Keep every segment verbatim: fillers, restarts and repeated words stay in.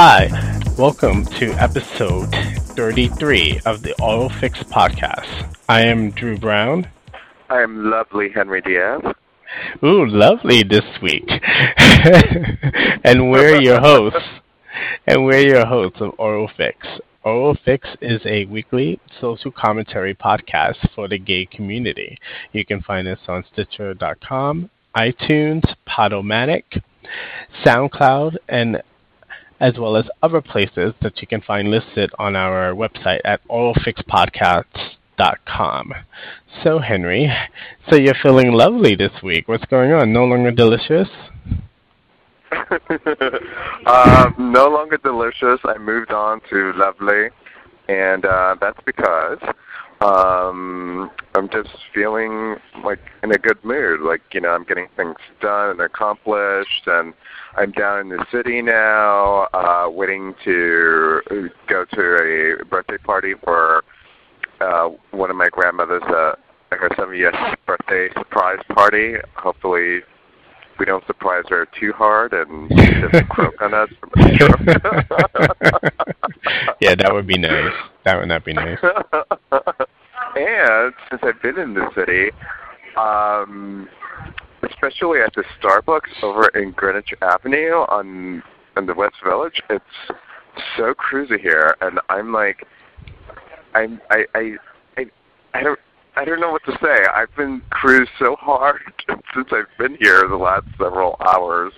Hi, welcome to episode thirty-three of the Oral Fix podcast. I am Drew Brown. I am lovely Henry Diaz. Ooh, lovely this week. and we're your hosts. And we're your hosts of Oral Fix. Oral Fix is a weekly social commentary podcast for the gay community. You can find us on Stitcher dot com, iTunes, Podomatic, SoundCloud, and as well as other places that you can find listed on our website at oral fix podcast dot com. So, Henry, so you're feeling lovely this week. What's going on? No longer delicious? um, no longer delicious. I moved on to lovely, and uh, that's because um, I'm just feeling like in a good mood. Like, you know, I'm getting things done and accomplished, and I'm down in the city now, uh, waiting to go to a birthday party for uh, one of my grandmother's, uh, like her seventieth birthday surprise party. Hopefully we don't surprise her too hard and just croak on us. Yeah, that would be nice. That would not be nice. And since I've been in the city, um, especially at the Starbucks over in Greenwich Avenue on in the West Village, it's so cruisy here, and I'm like, I'm I I I, I don't. I don't know what to say. I've been cruised so hard since I've been here the last several hours.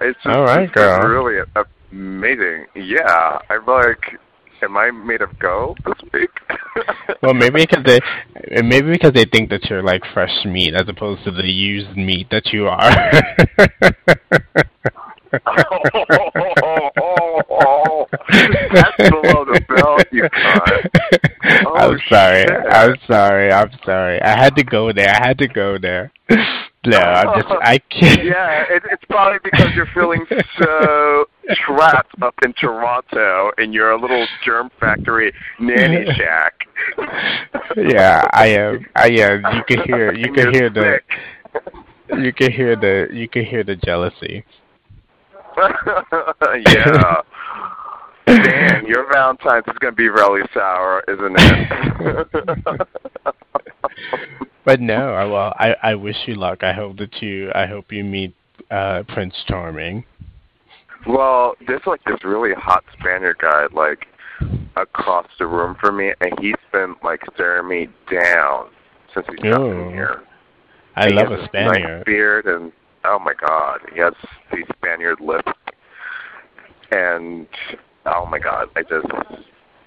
It's just, all right, girl. It's really amazing. Yeah, I'm like, am I made of gold this week? Well, maybe because they, maybe because they think that you're like fresh meat as opposed to the used meat that you are. oh, oh, oh, oh, oh. That's below the belt, you guys. Oh, I'm sorry. Shit. I'm sorry. I'm sorry. I had to go there. I had to go there. No, I'm just, I can't. Yeah, it, it's probably because you're feeling so trapped up in Toronto in your little germ factory nanny shack. Yeah, I am. I am. You can hear. You can hear the. You can hear the. You can hear the jealousy. Yeah. Damn, your Valentine's is going to be really sour, isn't it? But no, I, well, I, I wish you luck. I hope that you, I hope you meet uh, Prince Charming. Well, there's like this really hot Spaniard guy like across the room from me, and he's been like staring me down since he's gotten here. I and love he has a Spaniard. Nice beard and. Oh, my God. He has the Spaniard lips. And, oh, my God, I just,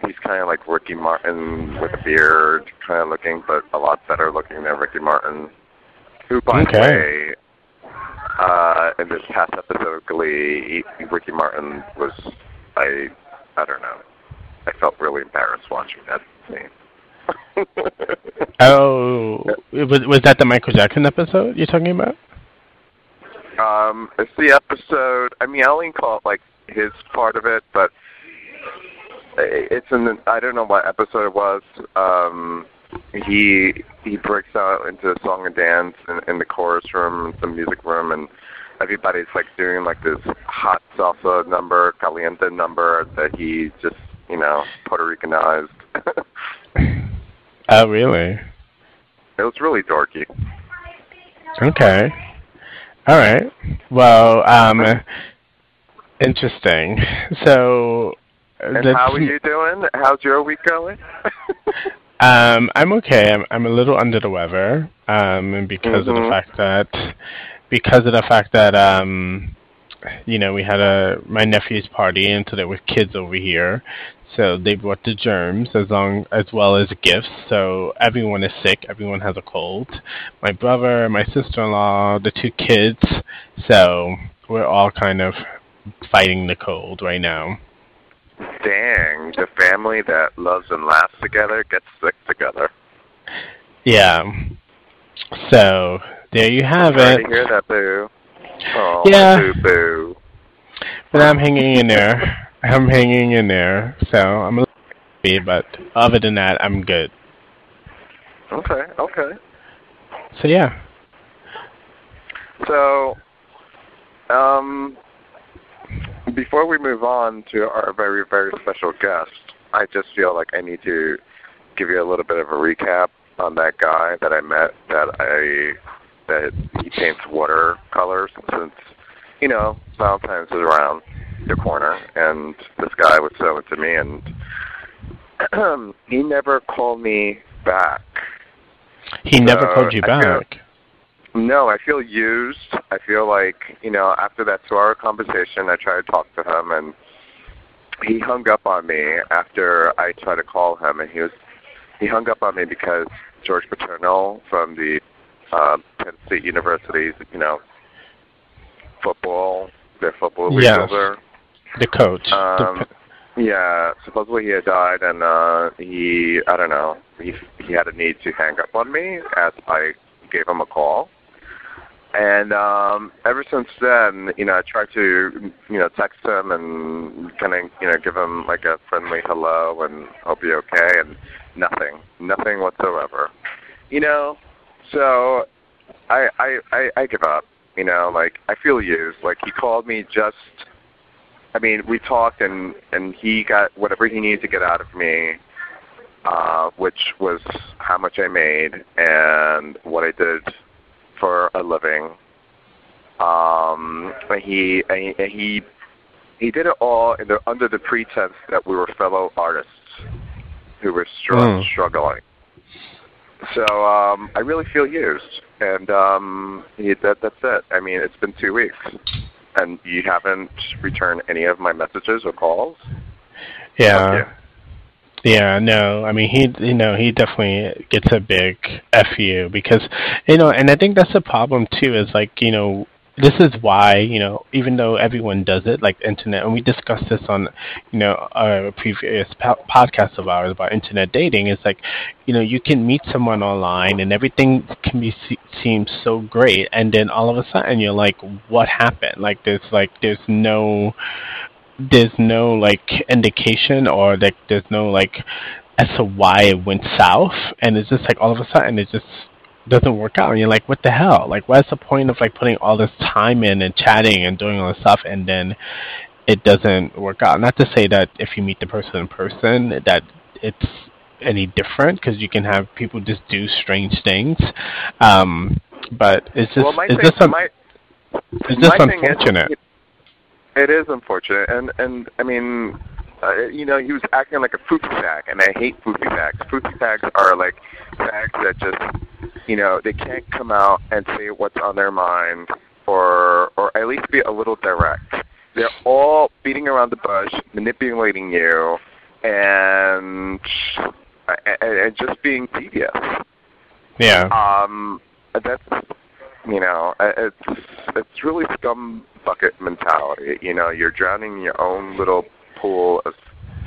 he's kind of like Ricky Martin with a beard kind of looking, but a lot better looking than Ricky Martin, who, by the way, uh, in this past episode of Glee, Ricky Martin was, I, I don't know, I felt really embarrassed watching that scene. Oh, was, was that the Michael Jackson episode you're talking about? Um, it's the episode, I mean, I only call it, like, his part of it, but it's in the, I don't know what episode it was, um, he, he breaks out into a song and dance in, in the chorus room, the music room, and everybody's, like, doing, like, this hot salsa number, caliente number that he just, you know, Puerto Ricanized. Oh, really? It was really dorky. Okay. All right. Well, um, interesting. So, and how are you doing? How's your week going? um, I'm okay. I'm I'm a little under the weather, um, and because mm-hmm. of the fact that, because of the fact that, um, you know, we had a my nephew's party, and so there were kids over here, so they brought the germs as long as well as gifts. So everyone is sick. Everyone has a cold. My brother, my sister-in-law, the two kids. So we're all kind of fighting the cold right now. Dang, the family that loves and laughs together gets sick together. Yeah. So there you have it. I hear that, boo. Oh, yeah. Boo, boo. But I'm hanging in there. I'm hanging in there, so I'm a little happy, but other than that, I'm good. Okay, okay. So, yeah. So, um, before we move on to our very, very special guest, I just feel like I need to give you a little bit of a recap on that guy that I met that I that he paints watercolors, since, you know, Valentine's is around the corner, and this guy was so into me, and he never called me back. He so never called you I back? Feel, no, I feel used. I feel like, you know, after that two-hour conversation, I tried to talk to him, and he hung up on me after I tried to call him, and he was he hung up on me because George Paterno from the uh, Penn State University's, you know, football, their football league yes. over. The coach. Um, the... Yeah, supposedly he had died, and uh, he, I don't know, he, he had a need to hang up on me as I gave him a call. And um, ever since then, you know, I tried to, you know, text him and kind of, you know, give him like a friendly hello and hope you're okay, and nothing, nothing whatsoever. You know, so I, I, I, I give up. You know, like, I feel used. Like, he called me just, I mean, we talked, and, and he got whatever he needed to get out of me, uh, which was how much I made and what I did for a living. Um, and he, and he, he did it all in the, under the pretense that we were fellow artists who were str- mm. struggling. So um, I really feel used. And um, that, that's it. I mean, it's been two weeks, and you haven't returned any of my messages or calls. Yeah, yeah, no. I mean, he, you know, he definitely gets a big F you because, you know, and I think that's the problem too. Is like, you know, this is why, you know, even though everyone does it, like the internet, and we discussed this on, you know, a previous po- podcast of ours about internet dating, is like, you know, you can meet someone online and everything can be se- seem so great, and then all of a sudden you're like, what happened? Like, there's like, there's no, there's no like indication, or like there's no like as to why it went south, and it's just like all of a sudden it just doesn't work out, and you're like, what the hell? Like, what's the point of like putting all this time in and chatting and doing all this stuff, and then it doesn't work out? Not to say that if you meet the person in person that it's any different, because you can have people just do strange things, um, but it's just, well, my it's, thing, just un- my, it's just my unfortunate. Thing is, it is unfortunate, and and I mean, uh, you know, he was acting like a foofy bag, and I hate foofy bags. Foofy bags are like bags that just, you know, they can't come out and say what's on their mind, or or at least be a little direct. They're all beating around the bush, manipulating you, and and, and just being devious. Yeah. Um. That's, you know, it's it's really scum bucket mentality. You know, you're drowning in your own little pool of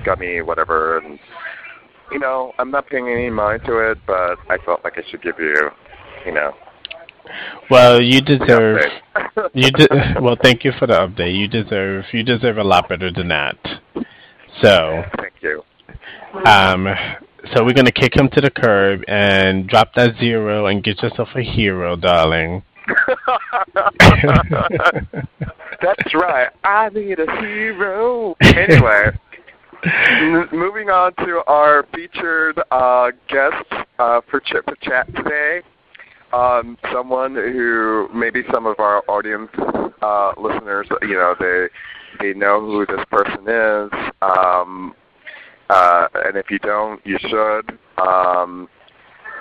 scummy whatever, and, you know, I'm not paying any mind to it, but I felt like I should give you, you know. Well, you deserve. you de- Well, thank you for the update. You deserve. You deserve a lot better than that. So. Thank you. Um. So we're gonna kick him to the curb and drop that zero and get yourself a hero, darling. That's right. I need a hero. Anyway. N- moving on to our featured uh, guest uh, for, ch- for chat today, um, someone who maybe some of our audience uh, listeners, you know, they they know who this person is, um, uh, and if you don't, you should. Um,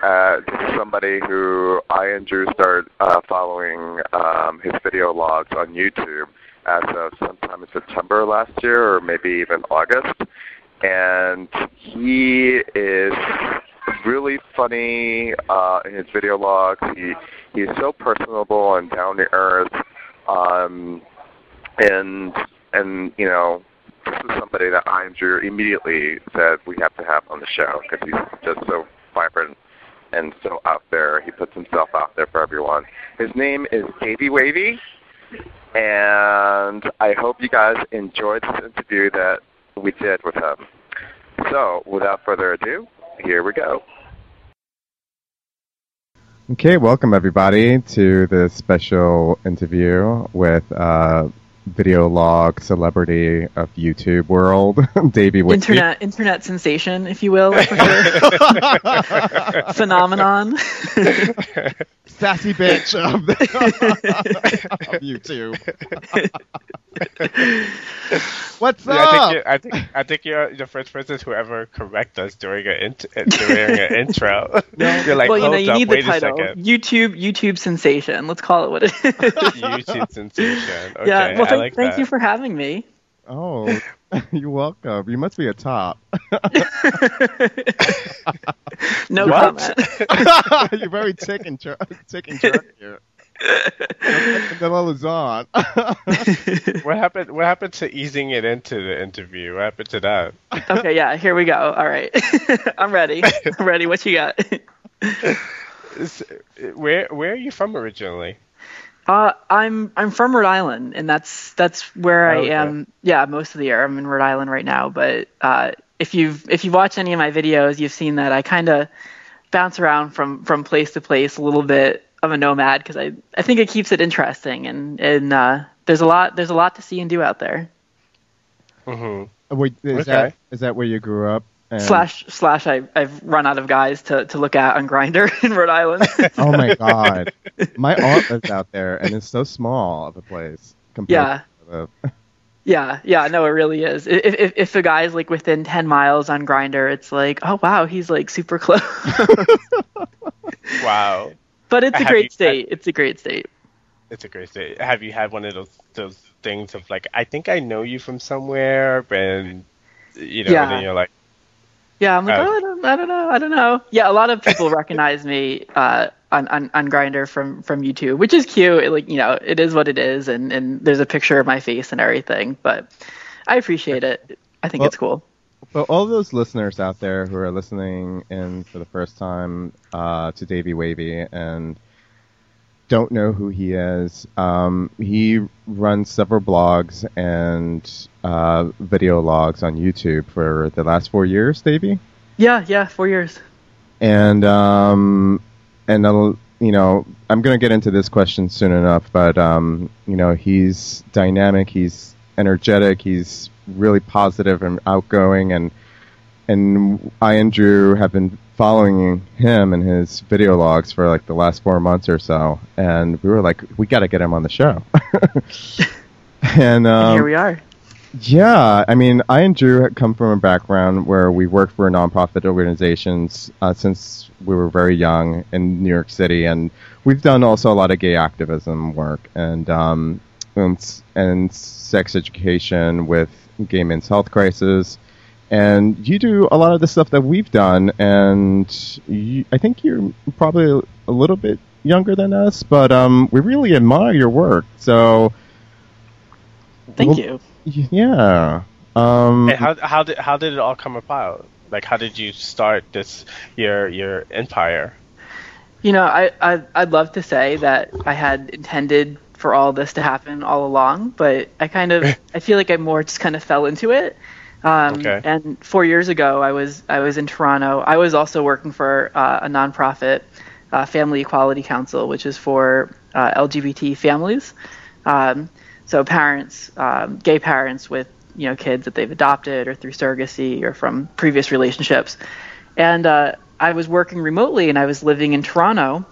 uh, this is somebody who I and Drew started uh, following um, his video logs on YouTube as of sometime in September last year, or maybe even August. And he is really funny uh, in his video logs. He he's so personable and down to earth. Um, and and you know, this is somebody that I and Drew immediately said we have to have on the show because he's just so vibrant and so out there. He puts himself out there for everyone. His name is Davey Wavey. And I hope you guys enjoyed this interview that we did with him. So, without further ado, here we go. Okay, welcome everybody to this special interview with uh, video log celebrity of YouTube world, Davey Wavey. Internet, internet sensation, if you will. Phenomenon. Sassy bitch of, the, of YouTube. What's yeah, up? I think, you, I think I think you're the first person to ever correct us during an int- during an intro. No. You're like, well, you know, you up, need the title. YouTube YouTube sensation. Let's call it what it is. YouTube sensation. Okay, yeah. Well, thank, I like thank that. you for having me. Oh, you're welcome. You must be a top. No comment. You're very tick and jerk here. That all is on. What happened? What happened to easing it into the interview? What happened to that? Okay, yeah, here we go. All right, I'm ready. I'm ready. What you got? Where Where are you from originally? Uh, I'm I'm from Rhode Island, and that's that's where oh, I am. Okay. Yeah, most of the year I'm in Rhode Island right now. But uh, if you've if you watch any of my videos, you've seen that I kind of bounce around from, from place to place, a little bit of a nomad, because I, I think it keeps it interesting, and and uh, there's a lot there's a lot to see and do out there. Mm-hmm. Wait, is okay. that is that where you grew up? And... Slash, slash, I, I've run out of guys to, to look at on Grindr in Rhode Island. Oh, my God. My aunt lives out there, and it's so small of a place compared yeah. to the... Yeah, yeah, no, it really is. If, if if a guy's, like, within ten miles on Grindr, it's like, oh, wow, he's, like, super close. Wow. But it's a Have great you, state. I... It's a great state. It's a great state. Have you had one of those, those things of, like, I think I know you from somewhere, and, you know, yeah. and then you're like, yeah, I'm like, oh, I don't, I don't know, I don't know. Yeah, a lot of people recognize me uh, on, on, on Grindr from, from YouTube, which is cute. It, like, you know, it is what it is, and, and there's a picture of my face and everything. But I appreciate it. I think well, it's cool. But all those listeners out there who are listening in for the first time uh, to Davey Wavey and don't know who he is, um, he runs several blogs and uh, video logs on YouTube for the last four years, Davey? Yeah, yeah, four years. And, um, and you know, I'm going to get into this question soon enough, but, um, you know, he's dynamic, he's energetic, he's really positive and outgoing, and and I and Drew have been following him and his video logs for like the last four months or so, and we were like, we got to get him on the show. and, um, and here we are. Yeah, I mean, I and Drew had come from a background where we worked for nonprofit organizations uh, since we were very young in New York City, and we've done also a lot of gay activism work and um, and, and sex education with gay men's health crisis. And you do a lot of the stuff that we've done, and you, I think you're probably a little bit younger than us, but um, we really admire your work. So, thank well, you. Yeah. Um, and how how did how did it all come about? Like, how did you start this your your empire? You know, I, I I'd love to say that I had intended for all this to happen all along, but I kind of I feel like I more just kind of fell into it. Um, okay. And four years ago, I was I was in Toronto. I was also working for uh, a nonprofit, uh, Family Equality Council, which is for uh, L G B T families. Um, so parents, um, gay parents with you know kids that they've adopted or through surrogacy or from previous relationships. And uh, I was working remotely, and I was living in Toronto,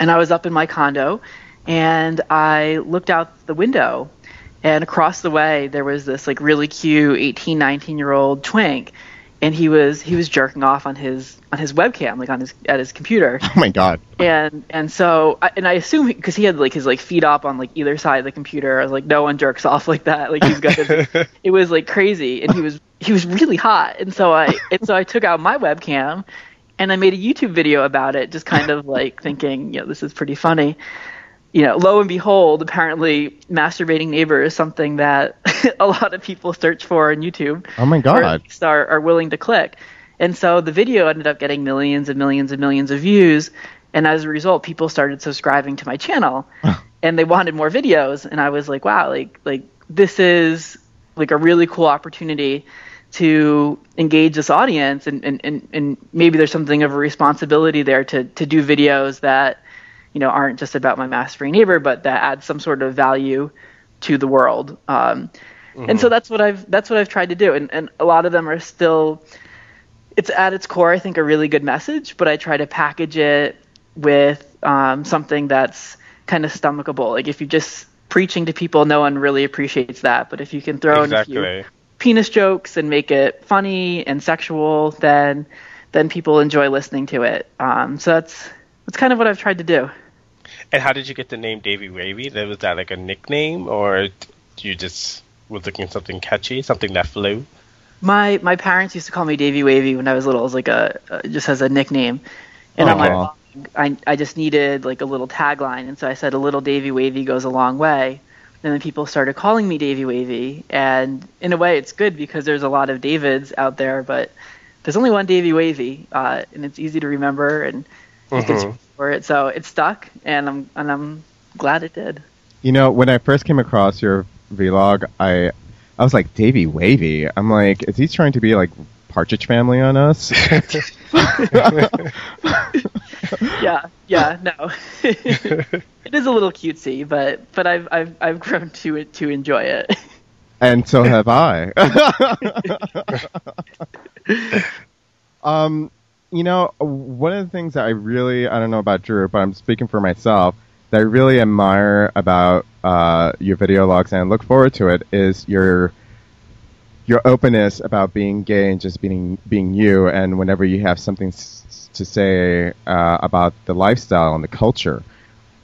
and I was up in my condo, and I looked out the window. And across the way, there was this like really cute eighteen, nineteen-year-old twink, and he was he was jerking off on his on his webcam, like on his at his computer. Oh my God! And and so I, and I assume because he had like his like feet up on like either side of the computer, I was like, no one jerks off like that. Like he's got his, it was like crazy, and he was he was really hot, and so I and so I took out my webcam, and I made a YouTube video about it, just kind of like thinking, you know, this is pretty funny. You know, lo and behold, apparently masturbating neighbor is something that a lot of people search for on YouTube. Oh, my God. Or at least are, are willing to click. And so the video ended up getting millions and millions and millions of views. And as a result, people started subscribing to my channel. And they wanted more videos. And I was like, wow, like, like this is like a really cool opportunity to engage this audience. And, and, and, and maybe there's something of a responsibility there to, to do videos that, you know, aren't just about my mass free neighbor, but that adds some sort of value to the world. Um, mm-hmm. And so that's what I've that's what I've tried to do. And, and a lot of them are still, it's at its core, I think, a really good message, but I try to package it with um, something that's kind of stomachable. Like if you just preaching to people, no one really appreciates that. But if you can throw exactly. in a few penis jokes and make it funny and sexual, then then people enjoy listening to it. Um, so that's that's kind of what I've tried to do. And how did you get the name Davey Wavey? Was that like a nickname, or you just were looking for something catchy, something that flew? My my parents used to call me Davey Wavey when I was little. It was like a uh, just as a nickname, and I'm like, I, I just needed like a little tagline, and so I said a little Davey Wavey goes a long way, and then people started calling me Davey Wavey, and in a way it's good because there's a lot of Davids out there, but there's only one Davey Wavey, uh, and it's easy to remember, and you mm-hmm. can speak for it, so it stuck, and I'm and I'm glad it did. You know, when I first came across your vlog, I I was like, Davey Wavey? I'm like, is he trying to be like Partridge Family on us? Yeah, yeah, no. It is a little cutesy, but but I've I've I've grown to it to enjoy it. And so have I. um, you know, one of the things that I really I don't know about Drew, but I'm speaking for myself, that I really admire about uh, your video logs, and I look forward to it, is your your openness about being gay and just being being you, and whenever you have something s- to say uh, about the lifestyle and the culture.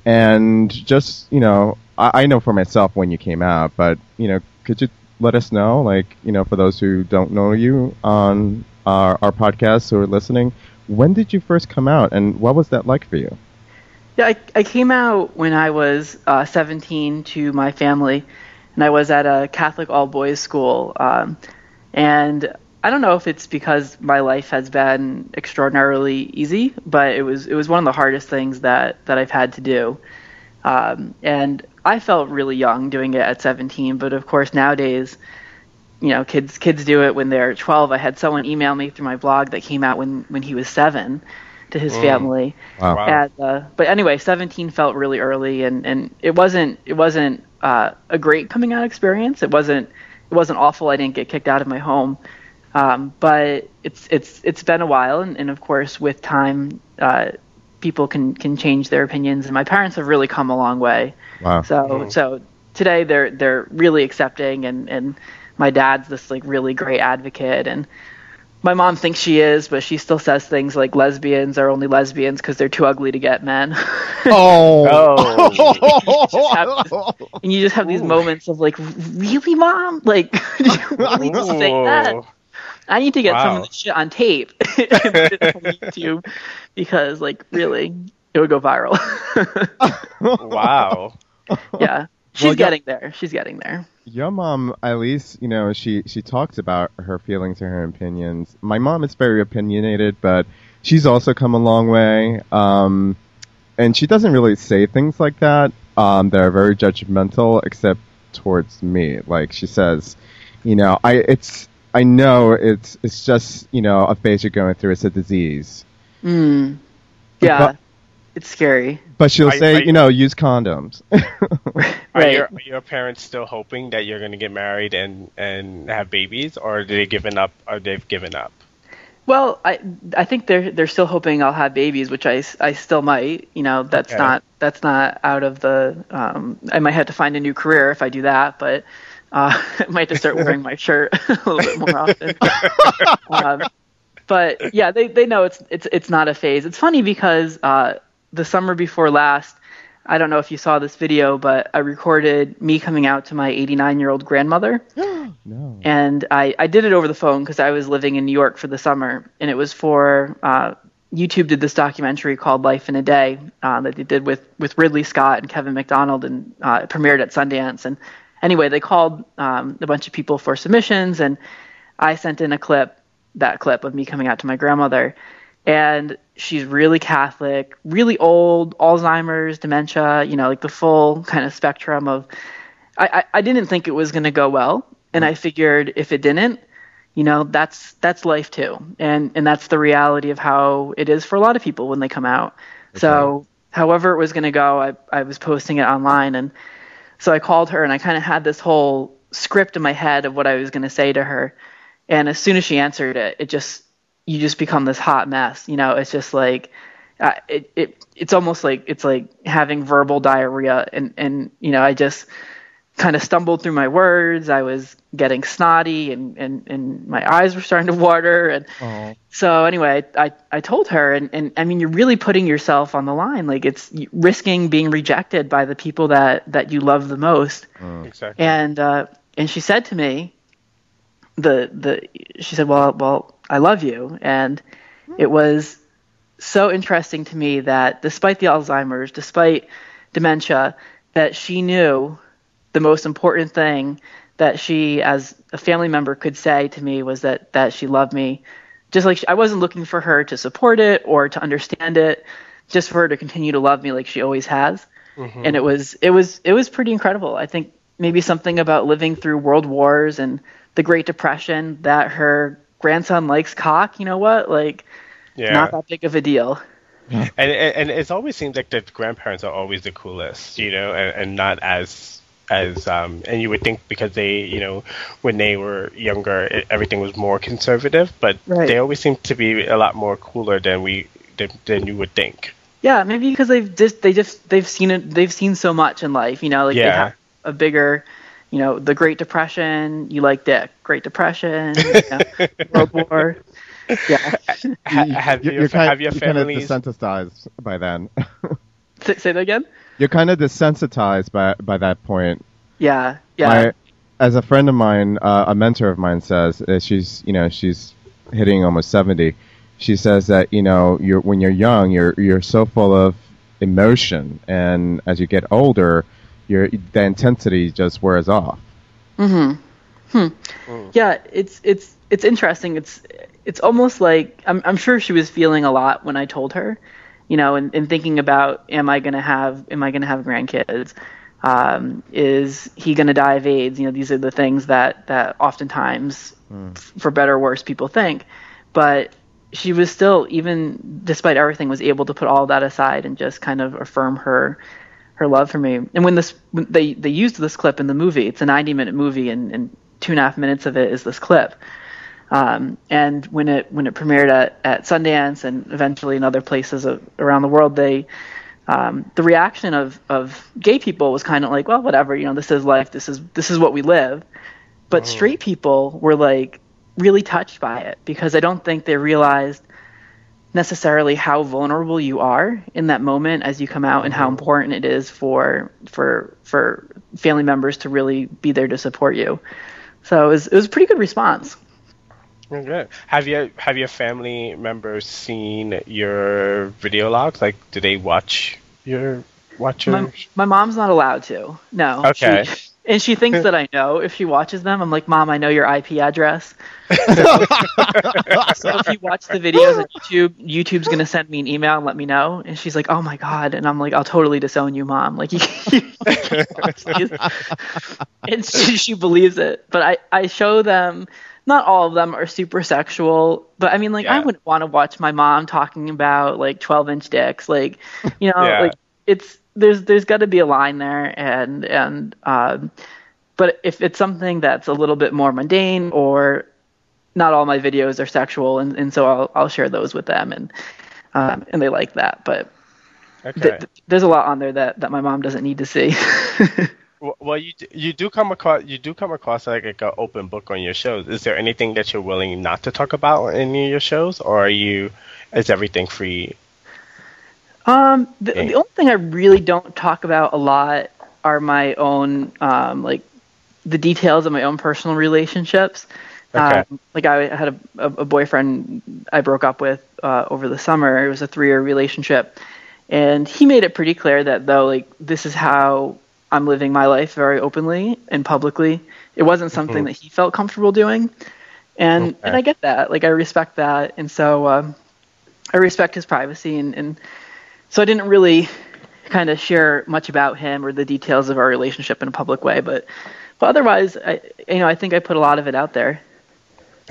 And just, you know, I-, I know for myself when you came out, but, you know, could you let us know, like, you know, for those who don't know you on our, our podcast who are listening, when did you first come out and what was that like for you? Yeah, I, I came out when I was uh, seventeen to my family. And I was at a Catholic all-boys school. Um, and I don't know if it's because my life has been extraordinarily easy, but it was it was one of the hardest things that, that I've had to do. Um, and I felt really young doing it at seventeen. But, of course, nowadays, you know, kids kids do it when they're twelve. I had someone email me through my blog that came out when, when he was seven to his mm. family. Wow. And, uh, but anyway, seventeen felt really early, and, and it wasn't it wasn't – Uh, a great coming out experience. It wasn't. It wasn't awful. I didn't get kicked out of my home, um, but it's it's it's been a while, and, and of course, with time, uh, people can, can change their opinions. And my parents have really come a long way. Wow. So mm-hmm. so today they're they're really accepting, and, and my dad's this like really great advocate, and my mom thinks she is, but she still says things like lesbians are only lesbians because they're too ugly to get men. Oh. oh. you this, and you just have these Ooh. moments of like, really, Mom? Like, did you really Ooh. say that? I need to get wow. some of this shit on tape and put it on YouTube because, like, really, it would go viral. Wow. Yeah. She's well, getting yeah. there. She's getting there. Your mom, at least, you know, she, she talks about her feelings and her opinions. My mom is very opinionated, but she's also come a long way. Um, and she doesn't really say things like that. Um, they're very judgmental, except towards me. Like, she says, you know, I it's I know it's it's just, you know, a phase you're going through. It's a disease. Mm. Yeah. But, it's scary. But she'll I, say, I, you know, use condoms. Right. Are your, are your parents still hoping that you're going to get married and, and have babies, or are they given up? Or they've given up? Well, I I think they're they're still hoping I'll have babies, which I, I still might. You know, that's okay. not that's not out of the. Um, I might have to find a new career if I do that, but uh, I might just start wearing my shirt a little bit more often. um, but yeah, they they know it's it's it's not a phase. It's funny because. Uh, The summer before last, I don't know if you saw this video, but I recorded me coming out to my eighty-nine-year-old grandmother. No. And I, I did it over the phone because I was living in New York for the summer. And it was for uh, – YouTube did this documentary called Life in a Day uh, that they did with, with Ridley Scott and Kevin McDonald, and uh, it premiered at Sundance. And anyway, they called um, a bunch of people for submissions, and I sent in a clip, that clip of me coming out to my grandmother. And she's really Catholic, really old, Alzheimer's, dementia, you know, like the full kind of spectrum of I, – I, I didn't think it was going to go well, and I figured if it didn't, you know, that's that's life too. And, and that's the reality of how it is for a lot of people when they come out. Okay. So however it was going to go, I, I was posting it online, and So I called her and I kind of had this whole script in my head of what I was going to say to her. And as soon as she answered it, it just, you just become this hot mess. You know, it's just like, uh, it, it, it's almost like, it's like having verbal diarrhea. And, and, you know, I just kind of stumbled through my words. I was getting snotty and, and, and my eyes were starting to water. And Aww. So anyway, I, I, I told her, and, and I mean, you're really putting yourself on the line. Like, it's risking being rejected by the people that, that you love the most. Mm. Exactly. And, uh, and she said to me, the, the, she said, well, well, I love you. And it was so interesting to me that despite the Alzheimer's, despite dementia, that she knew the most important thing that she, as a family member, could say to me was that, that she loved me. Just like she, I wasn't looking for her to support it or to understand it, just for her to continue to love me like she always has. Mm-hmm. And it was, it was, it was pretty incredible. I think maybe something about living through world wars and the Great Depression, that her grandson likes cock, you know what? Like, yeah. Not that big of a deal. Yeah. And, and and it's always seems like the grandparents are always the coolest, you know, and, and not as... As um, and you would think, because they, you know, when they were younger, it, everything was more conservative, but right. They always seem to be a lot more cooler than we than, than you would think. Yeah, maybe because they've just they just they've seen it, they've seen so much in life, you know. Like yeah. They have a bigger, you know, the Great Depression. You like dick, Great Depression, you know, World War. Yeah, ha- have, you're, your, you're kind, have your families kind of desensitized by then? Say that again. You're kind of desensitized by by that point. Yeah, yeah. My, as a friend of mine, uh, a mentor of mine says, uh, she's you know she's hitting almost seventy. She says that you know you're when you're young, you're you're so full of emotion, and as you get older, your the intensity just wears off. Mm-hmm. Hmm. Mm. Yeah, it's it's it's interesting. It's it's almost like I'm I'm sure she was feeling a lot when I told her. You know, and, and thinking about, am I going to have, am I going to have grandkids? Um, is he going to die of AIDS? You know, these are the things that, that oftentimes, mm. f- for better or worse, people think. But she was still, even despite everything, was able to put all that aside and just kind of affirm her, her love for me. And when this, when they, they used this clip in the movie, it's a ninety minute movie, and, and two and a half minutes of it is this clip. Um, and when it when it premiered at, at Sundance and eventually in other places of, around the world, they um, the reaction of, of gay people was kind of like, well, whatever, you know, this is life, this is this is what we live. But oh. Straight people were like really touched by it, because I don't think they realized necessarily how vulnerable you are in that moment as you come out, and how important it is for for for family members to really be there to support you. So it was it was a pretty good response. Okay. Have your have your family members seen your video logs? Like, do they watch your watch your? My, my mom's not allowed to. No. Okay. She, and she thinks that I know if she watches them. I'm like, Mom, I know your I P address. So, so if you watch the videos on YouTube, YouTube's gonna send me an email and let me know. And she's like, oh my god. And I'm like, I'll totally disown you, Mom. Like, you can't watch these. And she, she believes it. But I, I show them. Not all of them are super sexual, but I mean, like, yeah. I wouldn't want to watch my mom talking about like twelve inch dicks. Like, you know, yeah. like it's, there's, there's gotta be a line there. And, and, um, but if it's something that's a little bit more mundane, or not all my videos are sexual. And, and so I'll, I'll share those with them, and, um, and they like that, but okay. th- th- there's a lot on there that, that my mom doesn't need to see. Well, you you do come across you do come across like, like an open book on your shows. Is there anything that you're willing not to talk about in any of your shows, or are you is everything free? Um, the, the only thing I really don't talk about a lot are my own um, like the details of my own personal relationships. Okay. Um, like I had a, a boyfriend I broke up with uh, over the summer. It was a three-year relationship, and he made it pretty clear that though like this is how I'm living my life very openly and publicly. It wasn't something mm-hmm. that he felt comfortable doing. And okay. and I get that. Like, I respect that. And so um, I respect his privacy. And, and so I didn't really kind of share much about him or the details of our relationship in a public way. But, but otherwise, I, you know, I think I put a lot of it out there.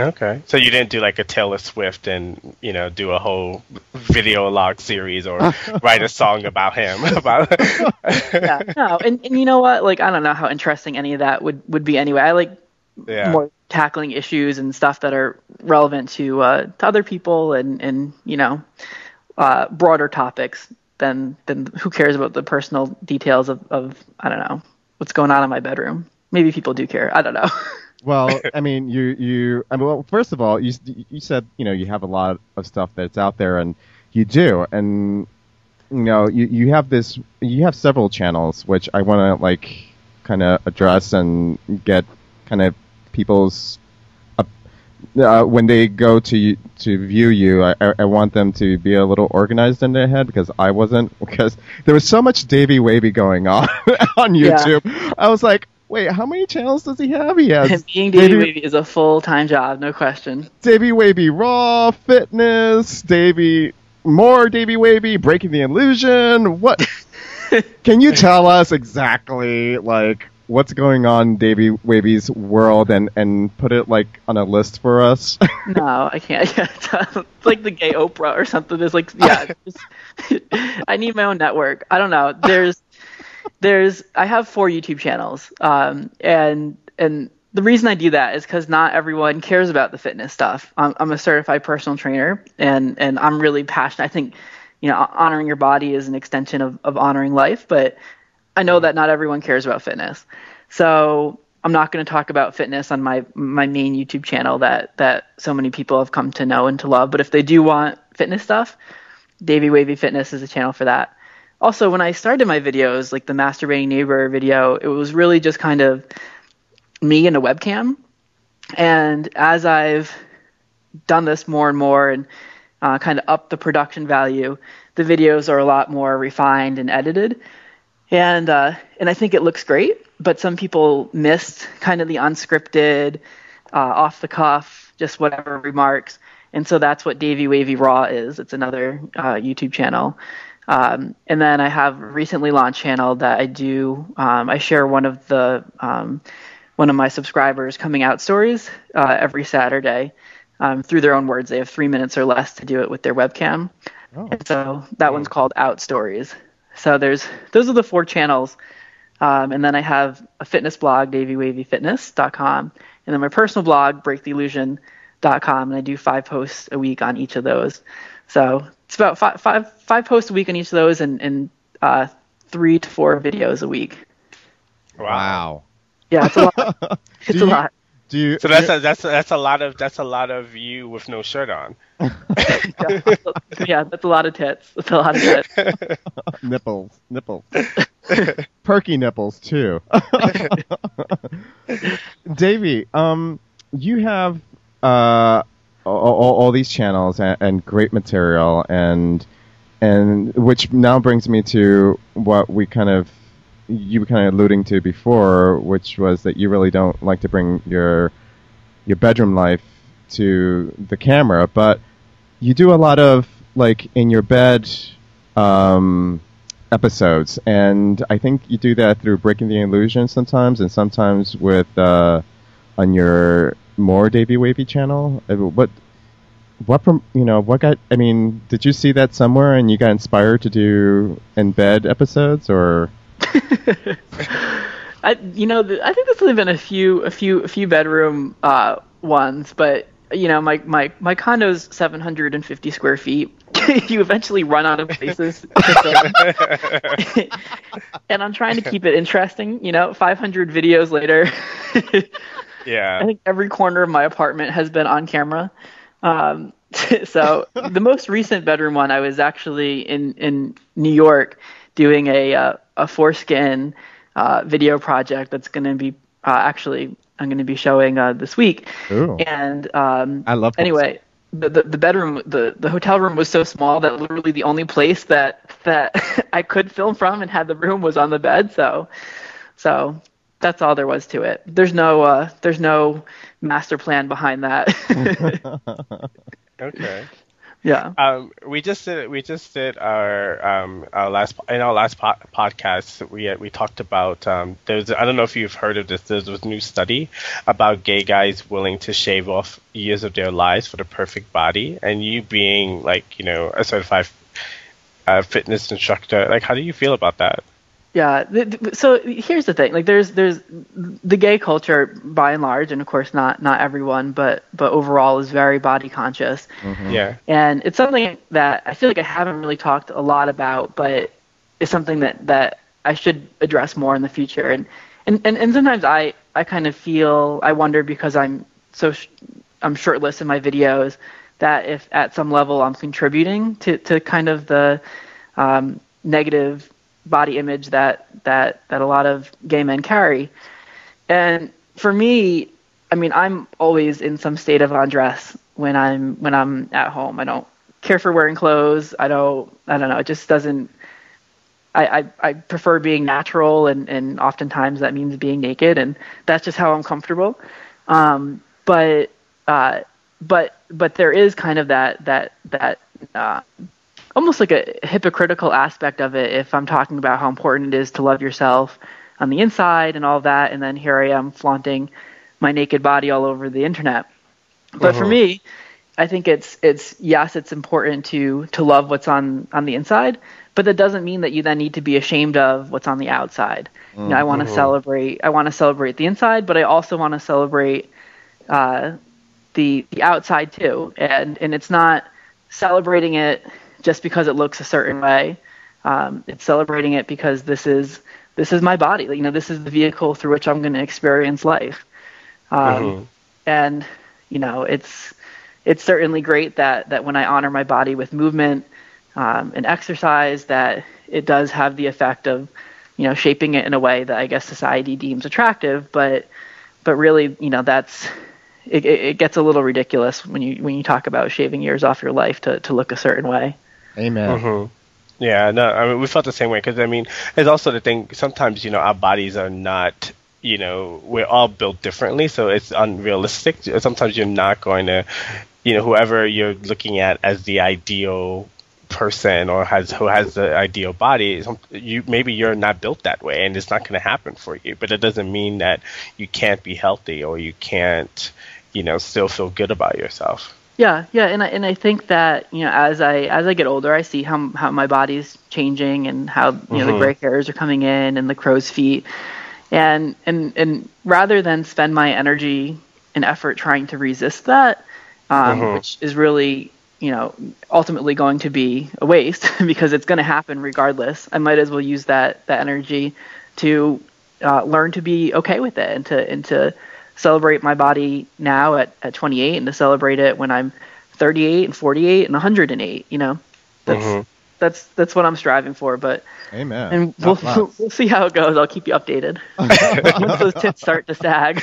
Okay. So you didn't do like a Taylor Swift and, you know, do a whole video log series or write a song about him. About yeah, no. And, and you know what? Like, I don't know how interesting any of that would, would be anyway. I like yeah. more tackling issues and stuff that are relevant to, uh, to other people and, and you know, uh, broader topics than, than who cares about the personal details of, of, I don't know, what's going on in my bedroom. Maybe people do care. I don't know. Well, I mean, you, you, I mean, well, first of all, you, you said, you know, you have a lot of stuff that's out there and you do. And, you know, you, you have this, you have several channels, which I want to like kind of address and get kind of people's, uh, uh, when they go to, to view you, I, I want them to be a little organized in their head because I wasn't, because there was so much Davey Wavey going on on YouTube. Yeah. I was like, wait, how many channels does he have? He has. Being Davey Wavey is a full-time job, no question. Davey Wavey Raw, Fitness, Davey, more Davey Wavey, Breaking the Illusion. What? Can you tell us exactly like what's going on in Davey Wavey's world and, and put it like on a list for us? No, I can't. It's like the gay Oprah or something. It's like, yeah, just, I need my own network. I don't know. There's. There's, I have four YouTube channels, um, and and the reason I do that is because not everyone cares about the fitness stuff. I'm, I'm a certified personal trainer, and, and I'm really passionate. I think, you know, honoring your body is an extension of, of honoring life, but I know that not everyone cares about fitness. So I'm not going to talk about fitness on my, my main YouTube channel that, that so many people have come to know and to love. But if they do want fitness stuff, Davey Wavey Fitness is a channel for that. Also, when I started my videos, like the masturbating neighbor video, it was really just kind of me and a webcam. And as I've done this more and more and uh, kind of upped the production value, the videos are a lot more refined and edited. And uh, and I think it looks great, but some people missed kind of the unscripted, uh, off the cuff, just whatever remarks. And so that's what Davey Wavey Raw is. It's another uh, YouTube channel. Um, and then I have a recently launched channel that I do. Um, I share one of the um, one of my subscribers coming out stories uh, every Saturday um, through their own words. They have three minutes or less to do it with their webcam. Oh. And so that oh. one's called Out Stories. So there's those are the four channels. Um, and then I have a fitness blog, Davy Wavy Fitness dot com, and then my personal blog, Break The Illusion dot com, and I do five posts a week on each of those. So it's about five, five, five posts a week on each of those and, and uh, three to four videos a week. Wow. Yeah, it's a lot. It's you, a lot. Do you, so that's a, that's a, that's a lot of that's a lot of you with no shirt on. yeah, yeah, that's a lot of tits. That's a lot of tits. nipples, nipples, perky nipples too. Davey, um, you have uh. All, all, all these channels and, and great material, and and which now brings me to what we kind of you were kind of alluding to before, which was that you really don't like to bring your your bedroom life to the camera, but you do a lot of like in your bed um, episodes, and I think you do that through Breaking the Illusion sometimes, and sometimes with uh, on your more Davey Wavey channel. What, what, you know, what got? I mean, did you see that somewhere and you got inspired to do in bed episodes, or? I, you know, the, I think there's only been a few, a few, a few bedroom uh, ones, but you know, my my my condo's seven hundred fifty square feet. You eventually run out of places, and I'm trying to keep it interesting. You know, five hundred videos later. Yeah, I think every corner of my apartment has been on camera. Um, so the most recent bedroom one, I was actually in, in New York doing a uh, a foreskin uh, video project that's going to be uh, actually I'm going to be showing uh, this week. Ooh. And um, I love. Anyway, the, the the bedroom the the hotel room was so small that literally the only place that that I could film from and had the room was on the bed. So so. That's all there was to it. There's no, uh, there's no master plan behind that. Okay. Yeah. Um, we just did we just did our um our last in our last po- podcast we we talked about um there's I don't know if you've heard of this there's this new study about gay guys willing to shave off years of their lives for the perfect body, and you being like, you know, a certified uh, fitness instructor, like how do you feel about that? Yeah. So here's the thing. Like there's there's the gay culture by and large, and of course not not everyone, but but overall is very body conscious. Mm-hmm. Yeah. And it's something that I feel like I haven't really talked a lot about, but it's something that, that I should address more in the future. And and, and, and sometimes I, I kind of feel I wonder because I'm so sh- I'm shirtless in my videos that if at some level I'm contributing to, to kind of the um, negative body image that, that, that a lot of gay men carry. And for me, I mean, I'm always in some state of undress when I'm, when I'm at home. I don't care for wearing clothes. I don't, I don't know. It just doesn't, I, I, I prefer being natural. And, and oftentimes that means being naked, and that's just how I'm comfortable. Um, but, uh, but, but there is kind of that, that, that, uh, almost like a hypocritical aspect of it if I'm talking about how important it is to love yourself on the inside and all that, and then here I am flaunting my naked body all over the internet. But uh-huh. for me, I think it's it's yes, it's important to to love what's on, on the inside, but that doesn't mean that you then need to be ashamed of what's on the outside. Uh-huh. You know, I want to celebrate I want to celebrate the inside, but I also want to celebrate uh, the the outside too. And and it's not celebrating it just because it looks a certain way. Um, it's celebrating it because this is this is my body. Like, you know, this is the vehicle through which I'm going to experience life. Um, mm-hmm. And you know, it's it's certainly great that that when I honor my body with movement um, and exercise, that it does have the effect of, you know, shaping it in a way that I guess society deems attractive. But but really, you know, that's it. It gets a little ridiculous when you when you talk about shaving years off your life to to look a certain way. Amen. Mm-hmm. Yeah, no, I mean, we felt the same way because, I mean, it's also the thing, sometimes, you know, our bodies are not, you know, we're all built differently, so it's unrealistic. Sometimes you're not going to, you know, whoever you're looking at as the ideal person or has who has the ideal body, you maybe you're not built that way and it's not going to happen for you. But it doesn't mean that you can't be healthy or you can't, you know, still feel good about yourself. Yeah, yeah, and I and I think that, you know, as I as I get older, I see how how my body's changing and how, you mm-hmm. know, the gray hairs are coming in and the crow's feet, and and and rather than spend my energy and effort trying to resist that, um, mm-hmm. which is really, you know, ultimately going to be a waste because it's going to happen regardless. I might as well use that that energy to uh, learn to be okay with it and to and to. celebrate my body now at, at twenty-eight and to celebrate it when I'm thirty-eight and forty-eight and one hundred eight, you know, that's, mm-hmm. that's, that's what I'm striving for, but Amen. And we'll, we'll, we'll see how it goes. I'll keep you updated. Once those tits start to sag.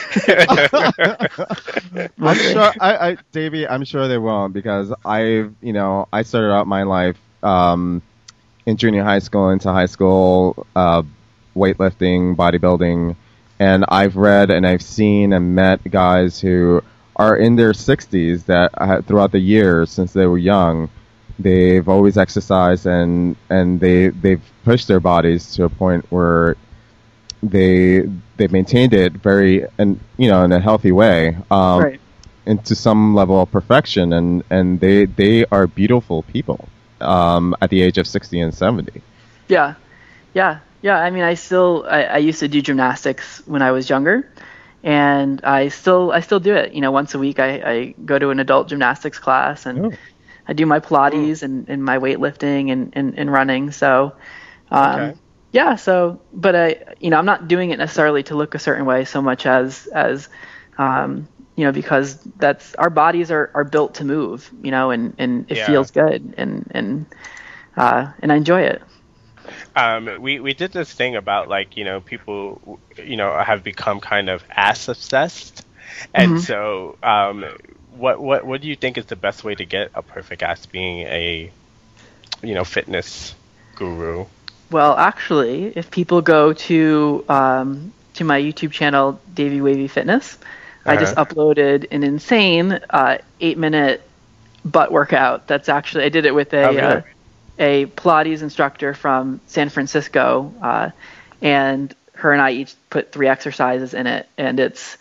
I'm sure I, I, Davey, I'm sure they won't because I've, you know, I started out my life, um, in junior high school into high school, uh, weightlifting, bodybuilding, and I've read and I've seen and met guys who are in their sixties that uh, throughout the years since they were young, they've always exercised and, and they, they've pushed their bodies to a point where they they've maintained it very, and you know, in a healthy way um, right. into some level of perfection. And, and they, they are beautiful people um, at the age of sixty and seventy. Yeah, yeah. Yeah, I mean, I still I, I used to do gymnastics when I was younger, and I still I still do it. You know, once a week I, I go to an adult gymnastics class, and oh. I do my Pilates oh. and, and my weightlifting and, and, and running. So, um, okay. yeah. So, but I you know I'm not doing it necessarily to look a certain way so much as as um, you know because that's our bodies are, are built to move. You know, and, and it yeah. feels good, and and uh, and I enjoy it. Um, we, we did this thing about, like, you know, people, you know, have become kind of ass obsessed. And mm-hmm. so um, what, what what do you think is the best way to get a perfect ass being a, you know, fitness guru? Well, actually, if people go to um, to my YouTube channel, Davey Wavey Fitness, uh-huh. I just uploaded an insane uh, eight minute butt workout. That's actually, I did it with a oh, really? uh, a Pilates instructor from San Francisco, uh, and her and I each put three exercises in it, and it's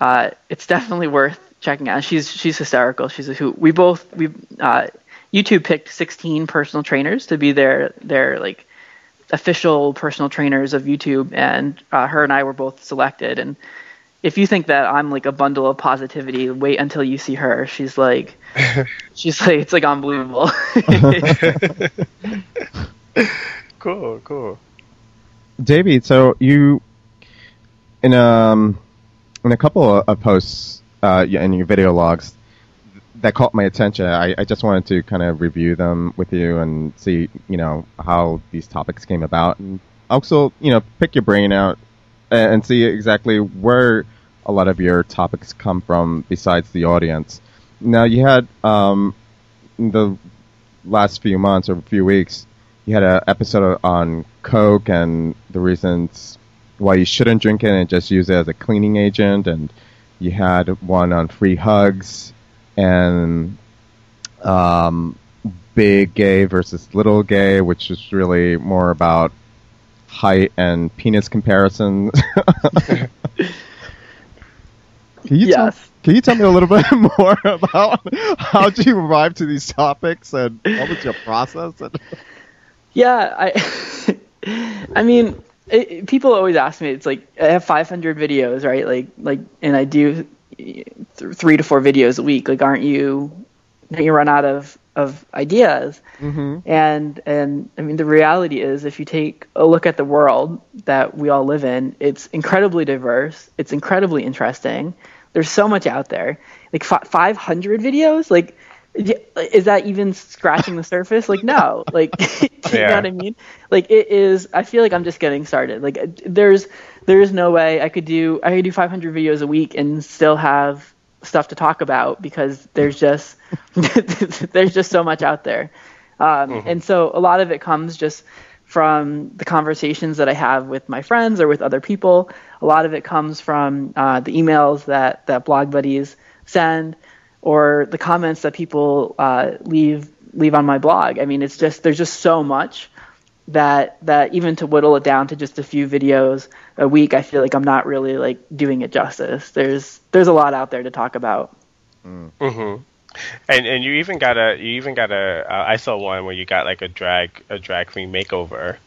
uh, it's definitely worth checking out. She's she's hysterical. She's a hoot. We both we uh, YouTube picked sixteen personal trainers to be their their like official personal trainers of YouTube, and uh, her and I were both selected. And if you think that I'm like a bundle of positivity, wait until you see her. She's like, she's like, it's like unbelievable. Cool, cool. Davey, so you in um in a couple of posts uh, and your video logs that caught my attention. I, I just wanted to kind of review them with you and see, you know, how these topics came about, and also, you know, pick your brain out and see exactly where a lot of your topics come from besides the audience. Now, you had um, in the last few months or few weeks, you had an episode on Coke and the reasons why you shouldn't drink it and just use it as a cleaning agent. And you had one on free hugs and um, big gay versus little gay, which is really more about height and penis comparison. can you yes. tell, can you tell me a little bit more about how do you arrive to these topics and what was your process? yeah, I I mean, it, it, people always ask me, it's like, I have five hundred videos, right? Like, like, and I do th- three to four videos a week. Like, aren't you, don't you run out of of ideas? Mm-hmm. And, and I mean, the reality is, if you take a look at the world that we all live in, it's incredibly diverse. It's incredibly interesting. There's so much out there, like f- five hundred videos. Like, is that even scratching the surface? Like, no, like, you yeah. know what I mean? Like, it is, I feel like I'm just getting started. Like, there's, there's no way I could do, I could do five hundred videos a week and still have stuff to talk about, because there's just there's just so much out there, um, mm-hmm. and so a lot of it comes just from the conversations that I have with my friends or with other people. A lot of it comes from uh, the emails that that blog buddies send, or the comments that people uh, leave leave on my blog. I mean, it's just, there's just so much that that even to whittle it down to just a few videos a week, I feel like I'm not really like doing it justice. There's there's a lot out there to talk about. Mm-hmm. And and you even got a you even got a uh, I saw one where you got like a drag a drag queen makeover.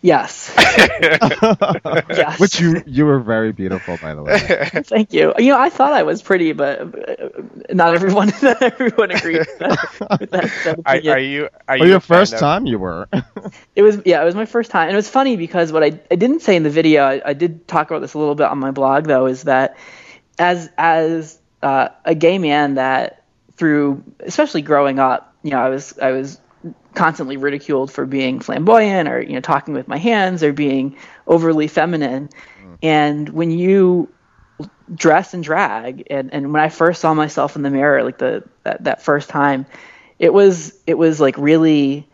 Yes. Yes. Which you you were very beautiful, by the way. Thank you. You know, I thought I was pretty, but not everyone not everyone agreed with that, with that, that opinion. Are, are you? Are well, you your first of... time you were? It was yeah, it was my first time, and it was funny because what I I didn't say in the video, I, I did talk about this a little bit on my blog though, is that as as uh, a gay man that. Through, especially growing up, you know, I was I was constantly ridiculed for being flamboyant, or, you know, talking with my hands, or being overly feminine. Mm. And when you dress and drag, and, and when I first saw myself in the mirror, like the that, that first time, it was it was like really,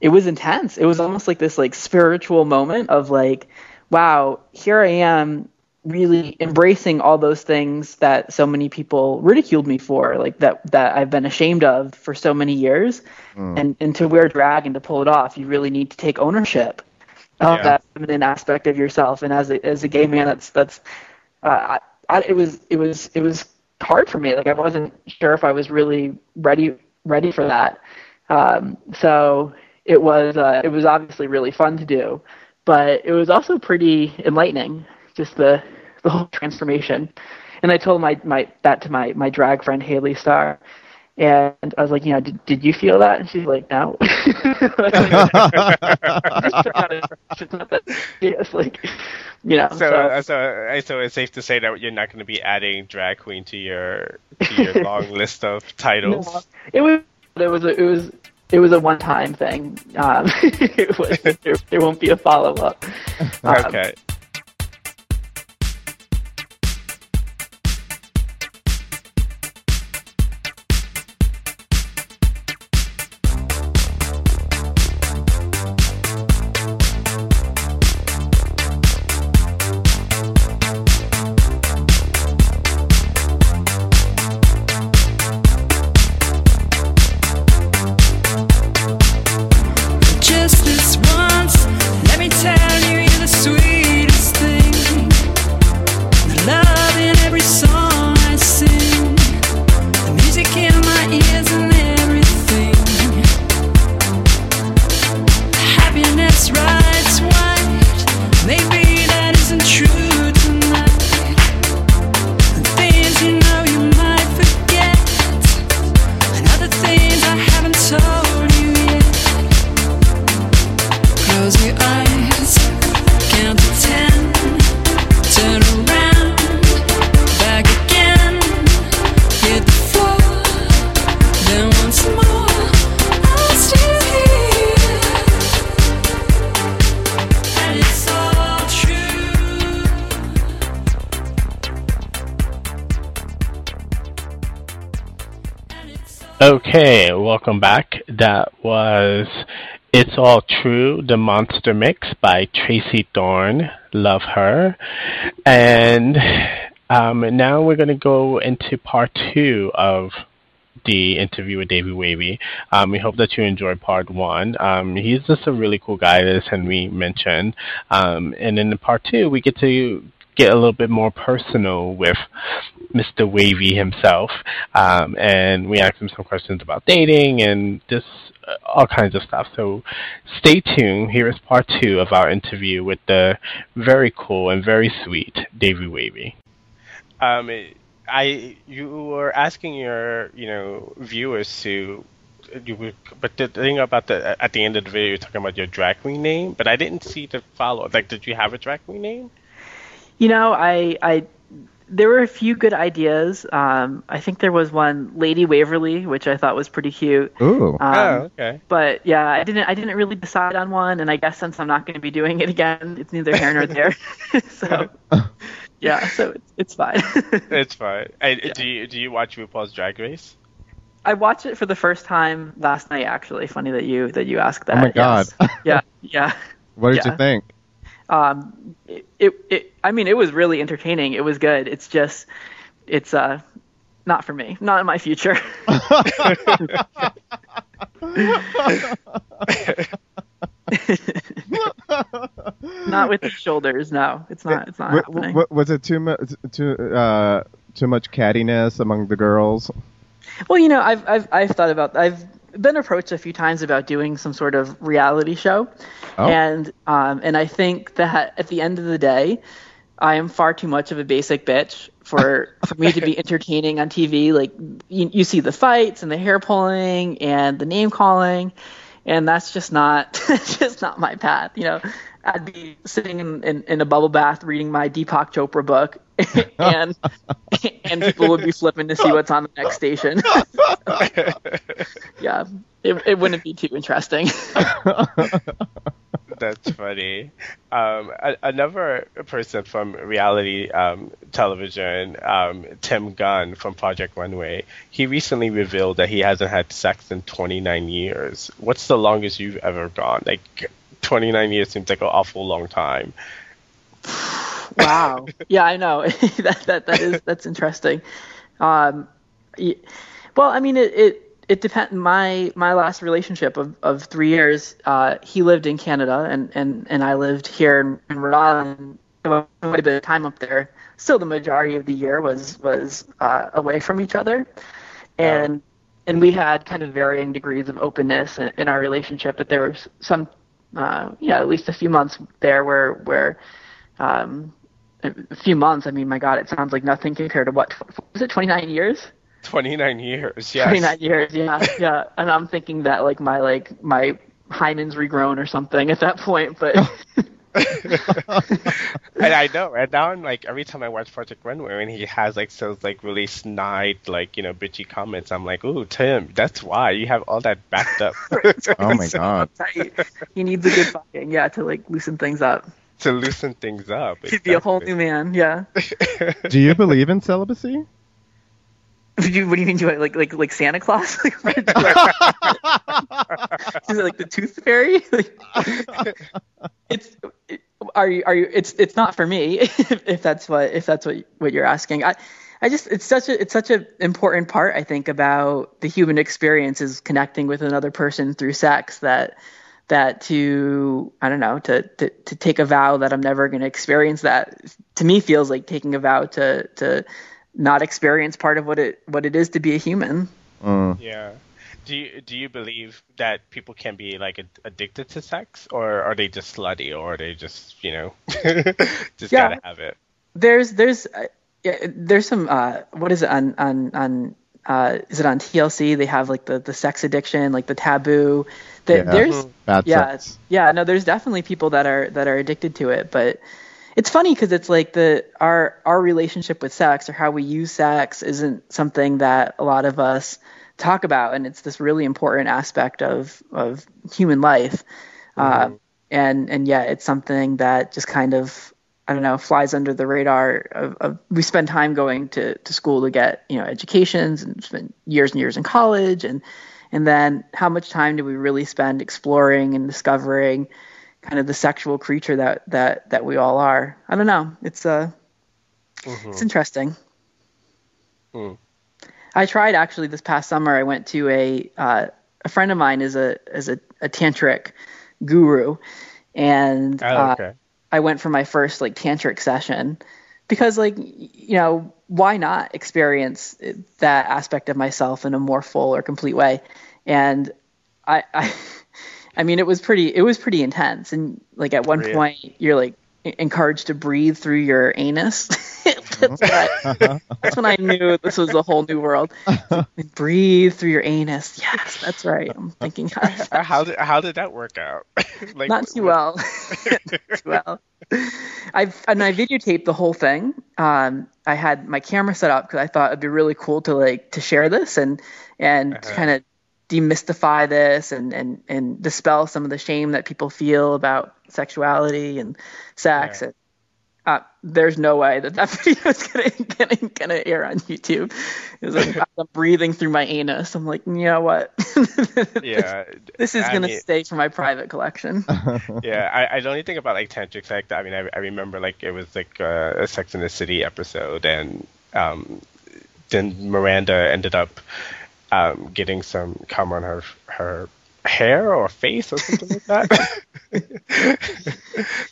it was intense. It was almost like this like spiritual moment of like, wow, here I am, really embracing all those things that so many people ridiculed me for, like that, that I've been ashamed of for so many years. Mm. And, and to wear drag and to pull it off, you really need to take ownership of yeah. that feminine aspect of yourself. And as a, as a gay man, that's, that's, uh, I, I, it was, it was, it was hard for me. Like, I wasn't sure if I was really ready, ready for that. Um, so it was, uh, it was obviously really fun to do, but it was also pretty enlightening, just the, the whole transformation. And I told my, my that to my, my drag friend, Haley Starr. And I was like, you know, did, did you feel that? And she's like, no. It's not that serious. Like, you know, so, so. Uh, so, uh, so it's safe to say that you're not going to be adding drag queen to your to your long list of titles. No, it was it was a, it was it was a one time thing. Um, it was, there, there won't be a follow up. Um, okay. Okay, welcome back. That was It's All True, The Monster Mix by Tracy Thorn. Love her. And um, now we're going to go into part two of the interview with Davey Wavey. Um, we hope that you enjoyed part one. Um, he's just a really cool guy, as Henry mentioned. Um, and in part two, we get to get a little bit more personal with Mister Wavey himself. Um, and we asked him some questions about dating and just all kinds of stuff. So stay tuned. Here is part two of our interview with the very cool and very sweet Davey Wavey. Um, I, you were asking your, you know, viewers to, you were, but the thing about the, at the end of the video, you're talking about your drag queen name, but I didn't see the follow-up. Like, did you have a drag queen name? You know, I, I, there were a few good ideas. Um, I think there was one, Lady Waverly, which I thought was pretty cute. Ooh. Um, oh, okay. But yeah, I didn't, I didn't really decide on one, and I guess since I'm not going to be doing it again, it's neither here nor there. So, yeah, so it's, it's fine. It's fine. I, yeah. Do you do you watch RuPaul's Drag Race? I watched it for the first time last night. Actually, funny that you that you asked that. Oh my god. Yes. Yeah, yeah. What did yeah. you think? Um, it, it, it, I mean, it was really entertaining. It was good. It's just, it's, uh, not for me, not in my future. Not with the shoulders. No, it's not, it's not w- happening. W- was it too much, too, uh, too much cattiness among the girls? Well, you know, I've, I've, I've thought about, I've been approached a few times about doing some sort of reality show. Oh. And um, and I think that at the end of the day, I am far too much of a basic bitch for, for me to be entertaining on T V. Like, you, you see the fights and the hair pulling and the name calling, and that's just not just not my path. You know, I'd be sitting in, in, in a bubble bath reading my Deepak Chopra book, and and people would be flipping to see what's on the next station. So, yeah, it, it wouldn't be too interesting. That's funny. Um, a, another person from reality um, television, um, Tim Gunn from Project Runway, he recently revealed that he hasn't had sex in twenty-nine years. What's the longest you've ever gone? Like, twenty-nine years seems like an awful long time. Wow. Yeah, I know. that that that is that's interesting. Um, well, I mean, it it, it depends. My my last relationship of, of three years, uh, he lived in Canada, and, and, and I lived here in, in Rhode Island. Quite a bit of time up there. Still, the majority of the year was was uh, away from each other, and and we had kind of varying degrees of openness in, in our relationship. But there was some, uh, yeah, at least a few months there where where. Um, a few months. I mean, my God, it sounds like nothing compared to what was it? twenty-nine years? twenty-nine years. Yes. twenty-nine years. Yeah. Yeah. And I'm thinking that like my, like my hymen's regrown or something at that point, but. And I know. And now I'm like, every time I watch Project Runway and he has like, so like really snide, like, you know, bitchy comments, I'm like, ooh, Tim, that's why you have all that backed up. Oh my God. He needs a good fucking, yeah, to like loosen things up. To loosen things up. Exactly. He'd be a whole new man, yeah. Do you believe in celibacy? Do you, what do you mean? Do I, like, like, like Santa Claus? Like, is it like the tooth fairy? Like, it's it, are you are you? It's it's not for me. If, if that's what if that's what what you're asking, I I just it's such a it's such an important part, I think, about the human experience is connecting with another person through sex that. That to, I don't know, to, to, to take a vow that I'm never going to experience that, to me feels like taking a vow to to not experience part of what it what it is to be a human. Mm. Yeah. Do you, do you believe that people can be like addicted to sex, or are they just slutty, or are they just, you know, just yeah. gotta have it? There's there's uh, yeah, there's some uh, what is it on on on uh, is it on T L C? They have like the the sex addiction, like the taboo. The, yeah. There's, Bad yeah, sex. yeah, no, there's definitely people that are that are addicted to it, but it's funny because it's like the our our relationship with sex or how we use sex isn't something that a lot of us talk about, and it's this really important aspect of of human life, mm-hmm. uh, and and yeah, it's something that just kind of I don't know, flies under the radar of, of we spend time going to, to school to get, you know, educations and spend years and years in college. And, and then how much time do we really spend exploring and discovering kind of the sexual creature that, that, that we all are? I don't know. It's, uh, mm-hmm. it's interesting. Mm. I tried actually this past summer. I went to a, uh, a friend of mine is a, is a, a tantric guru. And, oh, okay. uh, I went for my first like tantric session because like, you know, why not experience that aspect of myself in a more full or complete way? And I, I, I mean, it was pretty, it was pretty intense. And like at one really? point you're like encouraged to breathe through your anus. That's, I, that's when I knew this was a whole new world. Breathe through your anus. Yes, that's right. I'm thinking. How, how, did, how did that work out? Like, not too well. Not too well. I've, and I videotaped the whole thing. Um, I had my camera set up because I thought it'd be really cool to like to share this and and uh-huh. kind of demystify this and, and, and dispel some of the shame that people feel about sexuality and sex. Yeah. And, Uh, there's no way that that video is gonna, gonna, gonna air on YouTube. It was like, I'm breathing through my anus. I'm like, you know what? yeah, this, this is I gonna mean, stay for my private collection. Yeah, I, I don't even think about like tantric sex. I mean, I, I remember like it was like uh, a Sex and the City episode, and um, then Miranda ended up um, getting some cum on her her hair or face or something like that.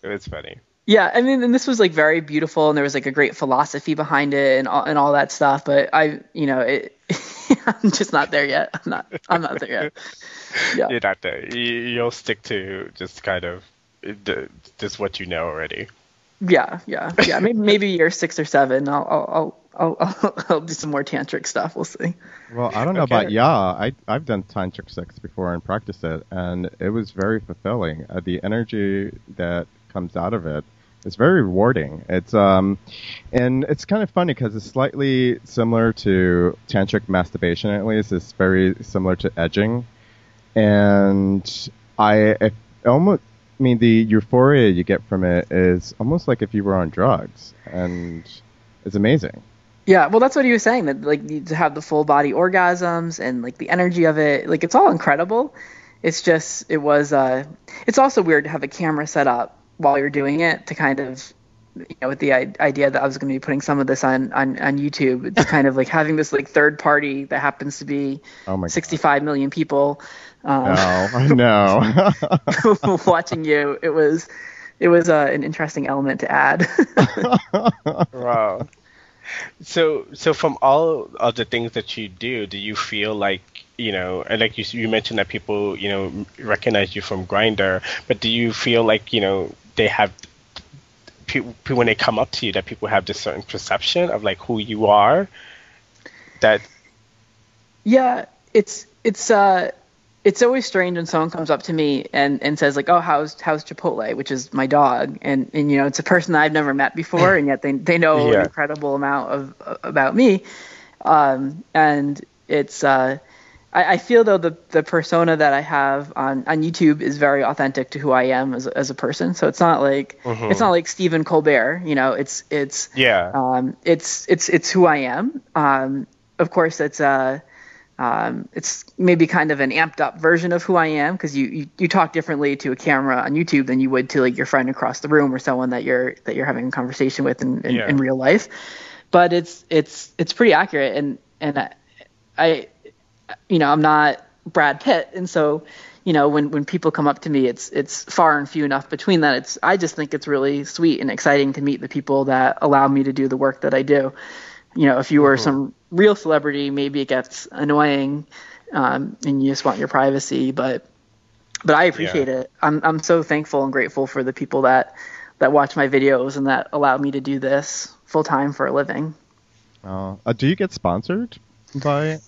It was funny. Yeah, I mean, and this was like very beautiful, and there was like a great philosophy behind it, and all and all that stuff. But I, you know, it, I'm just not there yet. I'm not. I'm not there yet. Yeah. You're not there. You'll stick to just kind of just what you know already. Yeah, yeah, yeah. Maybe maybe year six or seven, I'll I'll I'll I'll, I'll do some more tantric stuff. We'll see. Well, I don't know okay. about yeah. I I've done tantric sex before and practiced it, and it was very fulfilling. Uh, the energy that comes out of it. It's very rewarding. It's um, and it's kind of funny because it's slightly similar to tantric masturbation. At least it's very similar to edging, and I, I almost. I mean, the euphoria you get from it is almost like if you were on drugs, and it's amazing. Yeah, well, that's what he was saying. That like to have the full body orgasms and like the energy of it. Like it's all incredible. It's just it was. Uh, it's also weird to have a camera set up while you're doing it to kind of, you know, with the I- idea that I was going to be putting some of this on, on, on YouTube, it's kind of like having this like third party that happens to be oh my sixty-five God. million people. Um, no, no. Watching you. It was, it was uh, an interesting element to add. Wow. So, so from all of the things that you do, do you feel like, you know, and like you, you mentioned that people, you know, recognize you from Grindr, but do you feel like, you know, they have people when they come up to you that people have this certain perception of like who you are? That yeah, it's it's uh it's always strange when someone comes up to me and, and says like, oh, how's how's Chipotle, which is my dog, and, and you know, it's a person that I've never met before, and yet they they know yeah. an incredible amount of uh, about me, um and it's uh. I feel, though, the, the persona that I have on, on YouTube is very authentic to who I am as, as a person. So it's not like mm-hmm. it's not like Stephen Colbert, you know. It's it's yeah. Um, it's it's it's who I am. Um, of course, it's a uh, um, it's maybe kind of an amped up version of who I am because you, you, you talk differently to a camera on YouTube than you would to like your friend across the room or someone that you're that you're having a conversation with in, in, yeah. in real life. But it's it's it's pretty accurate, and and I. I you know, I'm not Brad Pitt. And so, you know, when, when people come up to me, it's, it's far and few enough between that. It's, I just think it's really sweet and exciting to meet the people that allow me to do the work that I do. You know, if you were mm-hmm. some real celebrity, maybe it gets annoying, um, and you just want your privacy, but, but I appreciate yeah. it. I'm, I'm so thankful and grateful for the people that, that watch my videos and that allow me to do this full time for a living. Uh, do you get sponsored by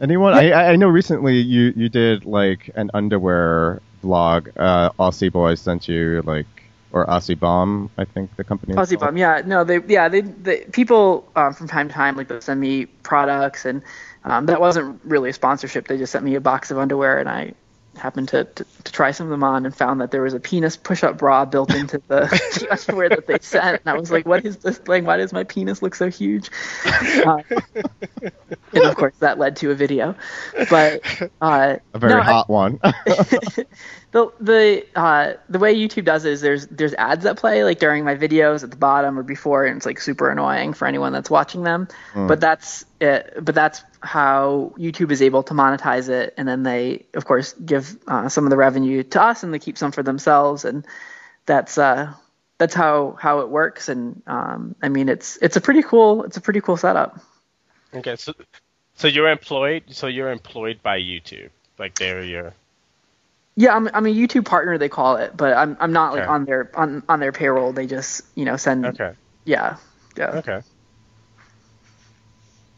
anyone? I, I know recently you, you did like an underwear vlog. Uh, Aussie Boys sent you like, or Aussie Bomb, I think the company. Aussie Bomb, yeah. No, they, yeah, they, they people um, from time to time like they'll send me products, and um, that wasn't really a sponsorship. They just sent me a box of underwear, and I happened to, to, to try some of them on and found that there was a penis push-up bra built into the, the underwear that they sent. And I was like, what is this thing? Why does my penis look so huge? Uh, and of course that led to a video, but, uh, a very no, hot I, one. the, the, uh, the way YouTube does it is there's, there's ads that play like during my videos at the bottom or before. And it's like super annoying for anyone that's watching them, mm. but that's it. But that's how YouTube is able to monetize it. And then they, of course, give uh, some of the revenue to us, and they keep some for themselves. And that's, uh, that's how, how it works. And, um, I mean, it's, it's a pretty cool, it's a pretty cool setup. Okay. So, so you're employed, so you're employed by YouTube, like they're your. Yeah. I'm, I'm a YouTube partner, they call it, but I'm, I'm not like okay. on their, on, on their payroll. They just, you know, send. Okay. Yeah. Yeah. Okay.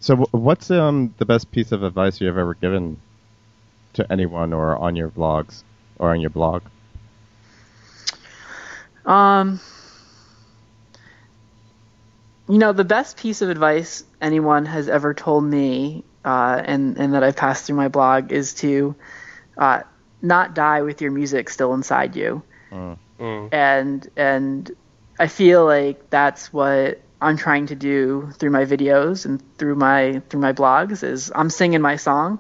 So what's um, the best piece of advice you've ever given to anyone or on your vlogs or on your blog? Um, you know, the best piece of advice anyone has ever told me uh, and, and that I've passed through my blog is to uh, not die with your music still inside you. Mm. Mm. And, and I feel like that's what I'm trying to do through my videos and through my through my blogs is I'm singing my song,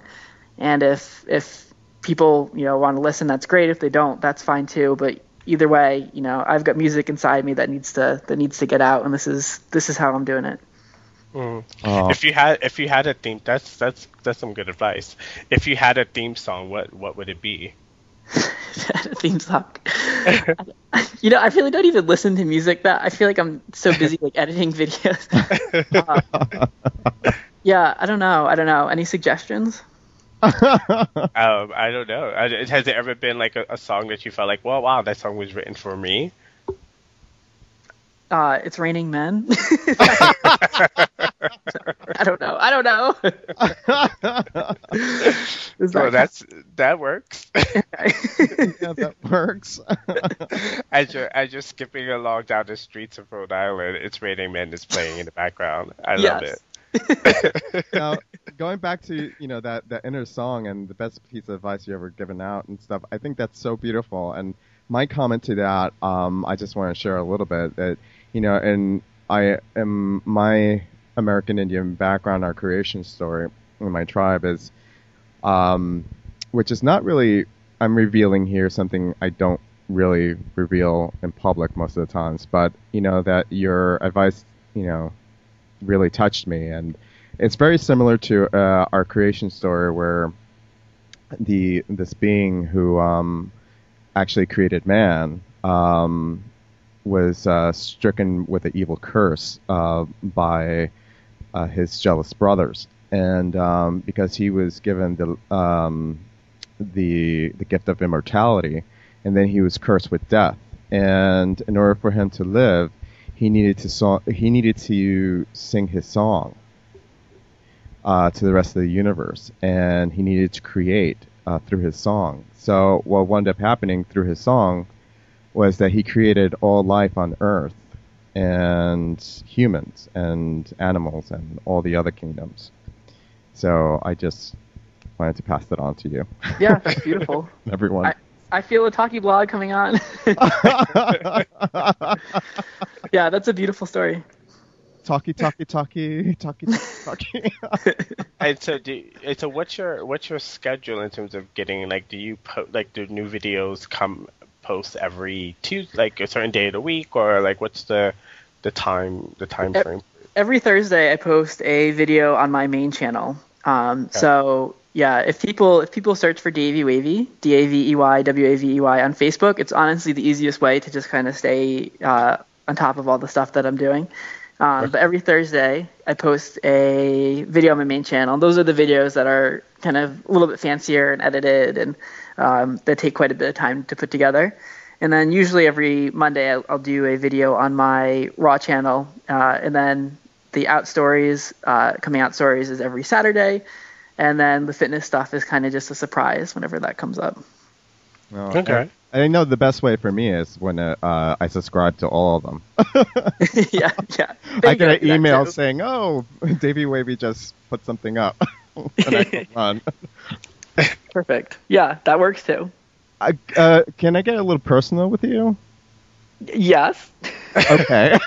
and if if people you know want to listen, that's great. If they don't, that's fine too. But either way, you know I've got music inside me that needs to that needs to get out, and this is this is how I'm doing it. Mm. Oh. If you had if you had a theme, that's that's that's some good advice. If you had a theme song, what what would it be? A theme song. you know, I really don't even listen to music that I feel like I'm so busy like editing videos. uh, yeah, I don't know. I don't know. Any suggestions? um, I don't know. I, has there ever been like a, a song that you felt like, well, wow, that song was written for me? Uh, It's Raining Men. I don't know. I don't know. oh, that's that works. yeah, that works. as you're as you're skipping along down the streets of Rhode Island, It's Raining Men is playing in the background. I yes. love it. Now, going back to you know that that inner song and the best piece of advice you ever given out and stuff, I think that's so beautiful. And my comment to that, um, I just want to share a little bit that you know, and I am my. American Indian background, our creation story in my tribe is, um, which is not really, I'm revealing here something I don't really reveal in public most of the times, but you know, that your advice, you know, really touched me. And it's very similar to uh, our creation story where the, this being who um, actually created man, um, was uh, stricken with an evil curse uh, by uh, his jealous brothers, and um, because he was given the um, the the gift of immortality, and then he was cursed with death. And in order for him to live, he needed to so- he needed to sing his song uh, to the rest of the universe, and he needed to create uh, through his song. So what wound up happening through his song was that he created all life on Earth and humans and animals and all the other kingdoms. So I just wanted to pass that on to you. Yeah, that's beautiful. Everyone. I, I feel a talkie blog coming on. Yeah, that's a beautiful story. Talkie, talkie, talkie, talkie, talkie. And so, do, and so what's your what's your schedule in terms of getting, like, do you, po- like, do new videos come... post every Tuesday, like a certain day of the week, or like what's the the time the time frame? Every Thursday I post a video on my main channel. Um, okay. So yeah, if people if people search for Davey Wavey, D A V E Y W A V E Y on Facebook, it's honestly the easiest way to just kind of stay uh, on top of all the stuff that I'm doing. Um, okay. But every Thursday I post a video on my main channel. Those are the videos that are kind of a little bit fancier and edited and. Um, that take quite a bit of time to put together. And then usually every Monday I'll, I'll do a video on my Raw channel. Uh, and then the Out Stories, uh, coming Out Stories is every Saturday. And then the fitness stuff is kind of just a surprise whenever that comes up. Oh, okay. I, I know the best way for me is when uh, uh, I subscribe to all of them. yeah, yeah. They I get an email saying, oh, Davey Wavey just put something up. And I can run. perfect. Yeah, that works too. I, uh, can I get a little personal with you? Yes. Okay.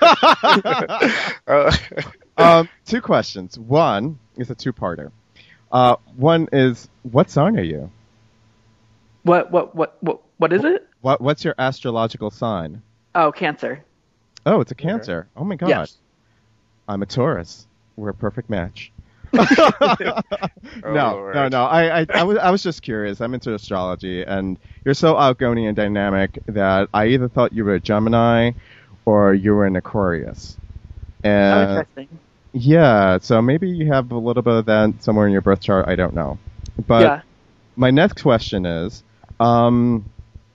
um, two questions. One is a two-parter. Uh, one is, what sign are you? What what what what what is it? What what's your astrological sign? Oh, Cancer. Oh, it's a Cancer. Oh my God. Yes. I'm a Taurus. We're a perfect match. no, oh, no, no. I, I, I, was, I was just curious. I'm into astrology, and you're so outgoing and dynamic that I either thought you were a Gemini or you were an Aquarius. And, oh, interesting. Yeah, so maybe you have a little bit of that somewhere in your birth chart. I don't know. But yeah. My next question is, um,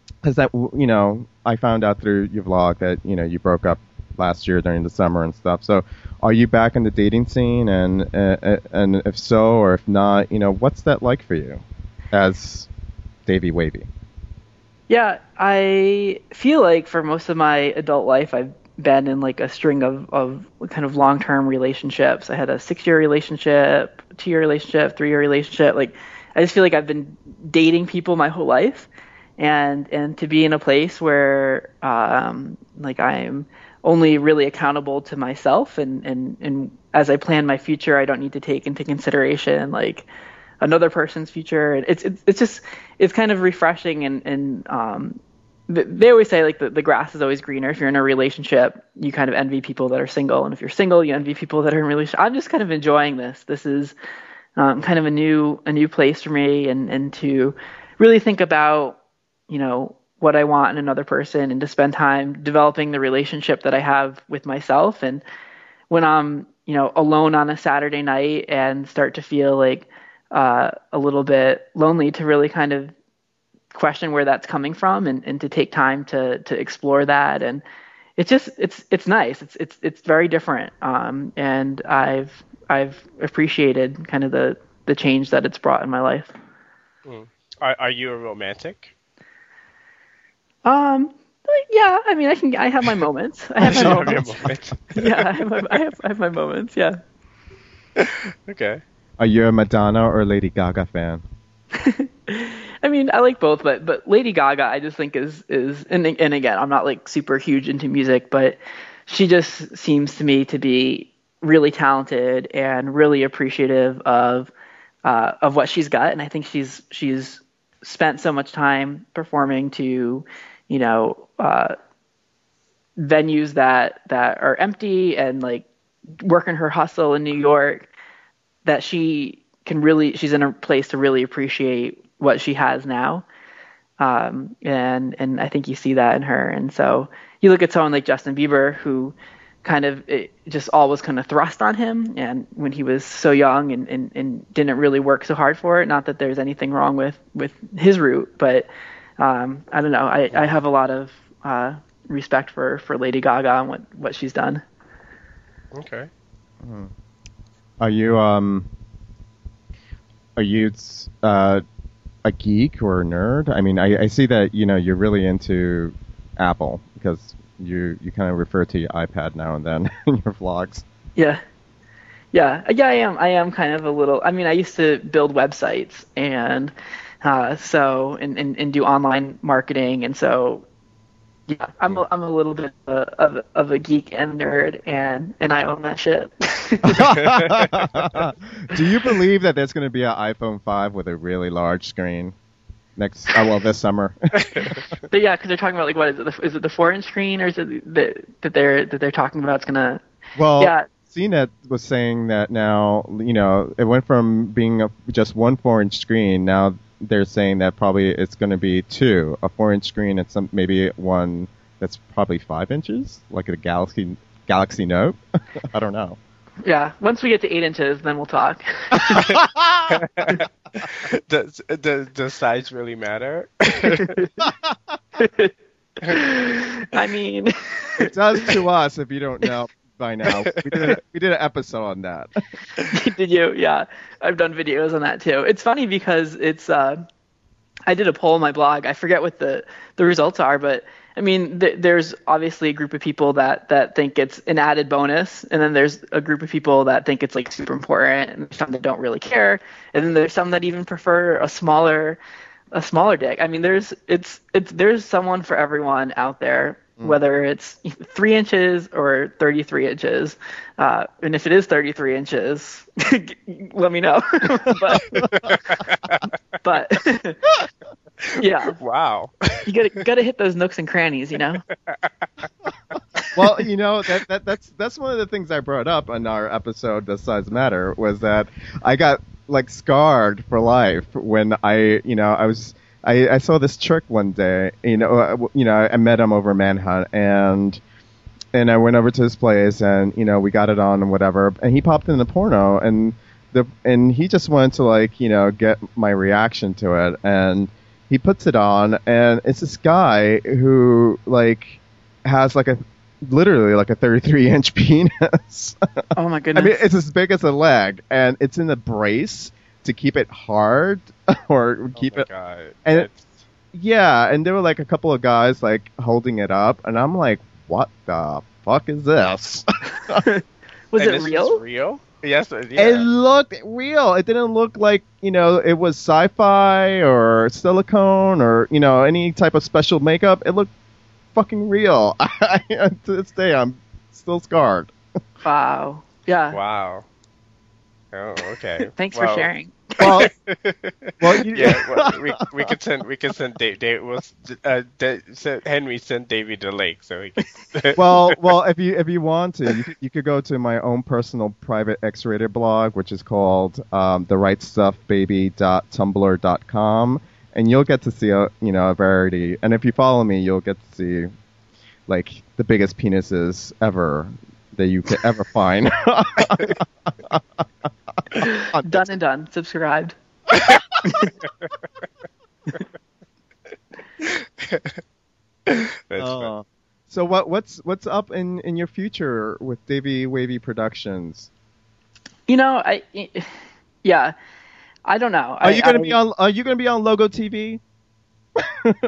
because that, you know, I found out through your vlog that, you know, you broke up last year during the summer and stuff. So are you back in the dating scene? And uh, and if so, or if not, you know, what's that like for you as Davey Wavey? Yeah, I feel like for most of my adult life, I've been in like a string of, of kind of long-term relationships. I had a six-year relationship, two-year relationship, three-year relationship. Like, I just feel like I've been dating people my whole life. And, and to be in a place where, um, like I'm only really accountable to myself, and, and, and as I plan my future, I don't need to take into consideration like another person's future. And it's, it's, it's just, it's kind of refreshing. And, and, um, th- they always say like the, the grass is always greener. If you're in a relationship, you kind of envy people that are single. And if you're single, you envy people that are in relationship. I'm just kind of enjoying this. This is, um, kind of a new, a new place for me, and, and to really think about, you know, what I want in another person, and to spend time developing the relationship that I have with myself. And when I'm, you know, alone on a Saturday night and start to feel like uh, a little bit lonely, to really kind of question where that's coming from, and, and to take time to to explore that. And it's just, it's, it's nice. It's, it's, it's very different. Um, and I've, I've appreciated kind of the, the change that it's brought in my life. Mm. Are, are you a romantic? Um. Yeah. I mean, I can. I have my moments. I have my moments. Moment. yeah. I have, my, I, have, I have my moments. Yeah. Okay. Are you a Madonna or Lady Gaga fan? I mean, I like both, but but Lady Gaga, I just think is is and and again, I'm not like super huge into music, but she just seems to me to be really talented and really appreciative of uh, of what she's got, and I think she's she's spent so much time performing to, you know, uh, venues that, that are empty, and like working her hustle in New York, that she can really, she's in a place to really appreciate what she has now. Um, and, and I think you see that in her. And so you look at someone like Justin Bieber, who kind of, it just all was kind of thrust on him. And when he was so young and, and, and didn't really work so hard for it, not that there's anything wrong with, with his route, but, um, I don't know. I, I have a lot of, uh, respect for, for Lady Gaga and what, what she's done. Okay. Are you, um, are you, uh, a geek or a nerd? I mean, I, I see that, you know, you're really into Apple, because You you kind of refer to your iPad now and then in your vlogs. Yeah. Yeah. Yeah, I am. I am kind of a little... I mean, I used to build websites and uh, so and, and, and do online marketing. And so, yeah, I'm a, I'm a little bit of a, of, of a geek and nerd, and, and I own that shit. Do you believe that there's going to be an iPhone five with a really large screen? Next, oh, well, this summer. But yeah, because they're talking about like, what is it? The, is it the four-inch screen, or is it the, that they're that they're talking about? It's gonna. Well, yeah. C net was saying that now, you know, it went from being a, just one four-inch screen. Now they're saying that probably it's going to be two, a four-inch screen, and some maybe one that's probably five inches, like a Galaxy Galaxy Note. I don't know. Yeah, once we get to eight inches, then we'll talk. does, does does size really matter? I mean, it does to us. If you don't know by now, we did a, we did an episode on that. Did you? Yeah, I've done videos on that too. It's funny because it's uh, I did a poll on my blog. I forget what the the results are, but I mean, th- there's obviously a group of people that, that think it's an added bonus, and then there's a group of people that think it's like super important, and some that don't really care, and then there's some that even prefer a smaller, a smaller dick. I mean, there's it's it's there's someone for everyone out there, mm. whether it's three inches or thirty-three inches, uh, and if it is thirty-three inches, let me know. but but. Yeah. Wow. You gotta gotta hit those nooks and crannies, you know. Well, you know, that, that that's that's one of the things I brought up on our episode, Does Size Matter, was that I got like scarred for life when I, you know, I was I, I saw this trick one day, you know, I, you know, I met him over Manhunt, and and I went over to his place, and you know, we got it on and whatever, and he popped in the porno, and the and he just wanted to like, you know, get my reaction to it, and he puts it on, and it's this guy who, like, has, like, a literally, like, a thirty-three inch penis. Oh, my goodness. I mean, it's as big as a leg, and it's in a brace to keep it hard, or keep oh my it... God. And it, yeah, and there were, like, a couple of guys, like, holding it up, and I'm like, what the fuck is this? Was and it this real? Is real? Yes, yeah. It looked real. It didn't look like, you know, it was sci-fi or silicone or, you know, any type of special makeup. It looked fucking real. I, to this day, I'm still scarred. Wow. Yeah. Wow. Oh, okay. Thanks well, for sharing. Well, well you, yeah, well, we we could send we could send Dave. Dave we'll, uh, Dave, send, Henry send Davey to Lake so he can. well, well, if you if you want to, you, you could go to my own personal private X-rated blog, which is called um, the right stuff baby dot tumblr dot com, and you'll get to see a you know a variety. And if you follow me, you'll get to see like the biggest penises ever that you could ever find. Done and done. Subscribed. That's uh, so what what's what's up in, in your future with Davey Wavey Productions? You know, I yeah, I don't know. Are I, you gonna I, be on? Are you gonna be on Logo T V?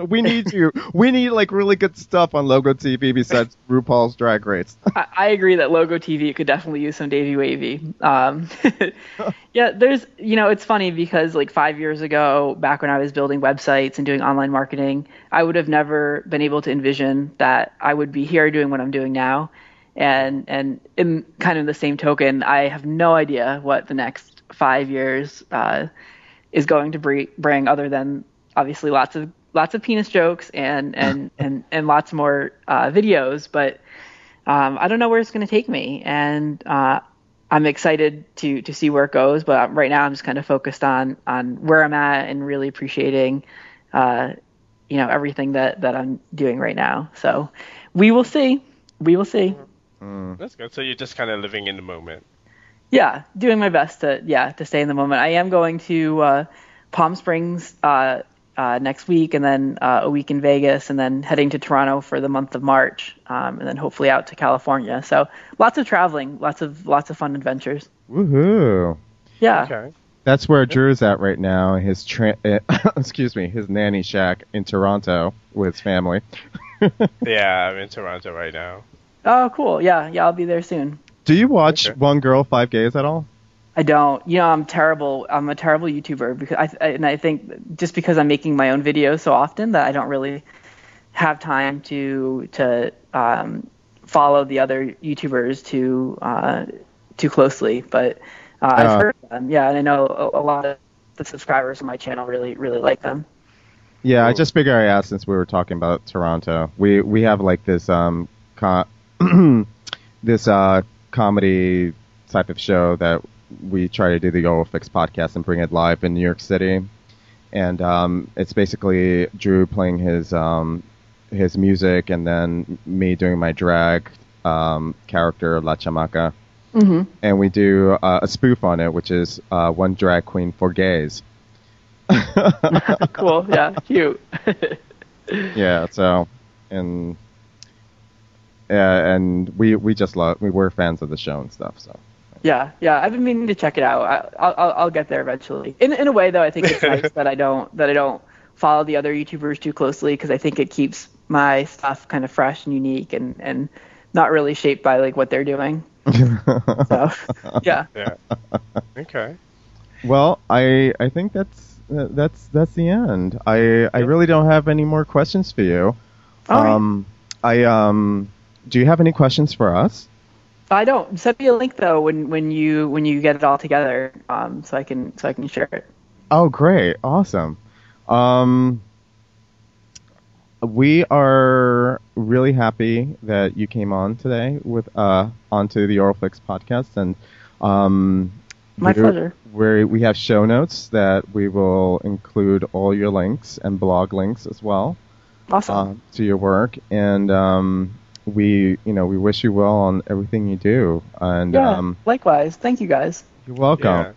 We need you. We need like really good stuff on Logo T V besides RuPaul's Drag Race. I, I agree that Logo T V could definitely use some Davey Wavey. Um, yeah, there's you know it's funny because like five years ago, back when I was building websites and doing online marketing, I would have never been able to envision that I would be here doing what I'm doing now. And and in kind of the same token, I have no idea what the next five years uh, is going to bring, bring other than. Obviously, lots of lots of penis jokes and and and, and lots more uh, videos, but um, I don't know where it's going to take me, and uh, I'm excited to to see where it goes. But right now, I'm just kind of focused on on where I'm at and really appreciating, uh, you know, everything that, that I'm doing right now. So we will see. We will see. Mm. That's good. So you're just kind of living in the moment. Yeah, doing my best to yeah to stay in the moment. I am going to uh, Palm Springs. Uh, Uh, next week, and then uh, a week in Vegas, and then heading to Toronto for the month of March, um, and then hopefully out to California. So lots of traveling, lots of lots of fun adventures. Woohoo! Yeah, okay. That's where Drew's at right now. His tra- excuse me, his nanny shack in Toronto with his family. Yeah, I'm in Toronto right now. Oh, cool. Yeah, yeah, I'll be there soon. Do you watch okay. One Girl, Five Gays at all? I don't. You know, I'm terrible. I'm a terrible YouTuber because I, I and I think just because I'm making my own videos so often that I don't really have time to to um, follow the other YouTubers too uh, too closely. But uh, uh, I've heard of them. Yeah, and I know a, a lot of the subscribers on my channel really really like them. Yeah, Ooh. I just figured I asked since we were talking about Toronto. We we have like this um co- this uh comedy type of show that. We try to do the Oral Fix podcast and bring it live in New York City, and um, it's basically Drew playing his um, his music and then me doing my drag um, character La Chamaca, mm-hmm. and we do uh, a spoof on it, which is uh, one drag queen for gays. Cool, yeah, cute. Yeah, so and uh, and we we just love we were fans of the show and stuff, so. Yeah, yeah, I've been meaning to check it out. I, I'll, I'll get there eventually. In, in a way, though, I think it's nice that I don't that I don't follow the other YouTubers too closely because I think it keeps my stuff kind of fresh and unique and, and not really shaped by like what they're doing. So, yeah. Yeah. Okay. Well, I I think that's that's that's the end. I I really don't have any more questions for you. All right. Um I um do you have any questions for us? I don't. Send me a link though when, when you when you get it all together, um so I can so I can share it. Oh, great. Awesome. Um We are really happy that you came on today with uh onto the Oral Fix podcast, and um My pleasure. Where we have show notes that we will include all your links and blog links as well. Awesome. Uh, to your work, and um, we, you know, we wish you well on everything you do. And yeah, um, likewise. Thank you, guys. You're welcome. Yeah.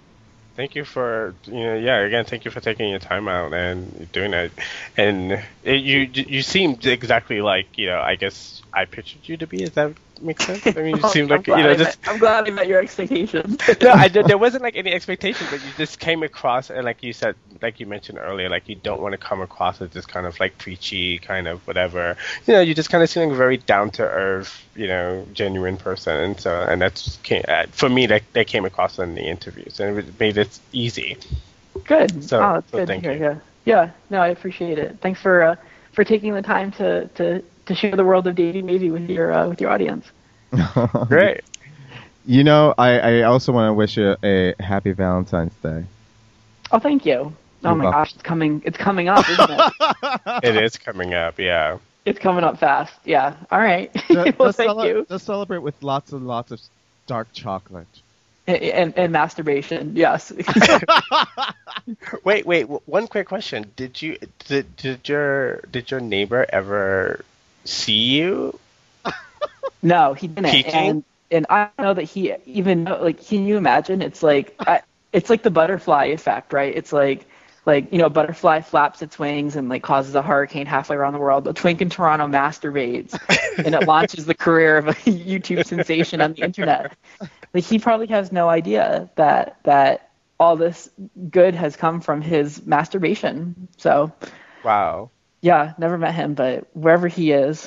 Thank you for, you know, yeah, again, thank you for taking your time out and doing that. And it, you you seemed exactly like, you know, I guess I pictured you to be. Is that make sense? I mean, you oh, seemed like, you know, just... Met, I'm glad I met your expectations. No, I, there wasn't, like, any expectations, but you just came across, and like you said, like you mentioned earlier, like, you don't want to come across as this kind of, like, preachy kind of whatever. You know, you just kind of seem like a very down-to-earth, you know, genuine person. And so, and that's, came, uh, for me, that, that came across in the interviews, and it made it easy. Good. So, oh, that's so good thank to hear, you. Yeah. yeah, no, I appreciate it. Thanks for uh, for taking the time to... to to share the world of Davey Wavey with your uh, with your audience. Great. You know, I, I also want to wish you a happy Valentine's Day. Oh, thank you. Oh, You're my welcome. gosh, it's coming it's coming up, isn't it? It is coming up, yeah. It's coming up fast, yeah. All right. Just, well, thank cele- you. Just celebrate with lots and lots of dark chocolate. And, and, and masturbation, yes. wait, wait, one quick question. Did you did, did your did your neighbor ever... see you? No, he didn't. Peaking? And and I know that he even like can you imagine? It's like I, it's like the butterfly effect, right? It's like like you know, butterfly flaps its wings and like causes a hurricane halfway around the world. A twink in Toronto masturbates, and it launches the career of a YouTube sensation on the internet. Like he probably has no idea that that all this good has come from his masturbation. So. Wow. Yeah, never met him, but wherever he is.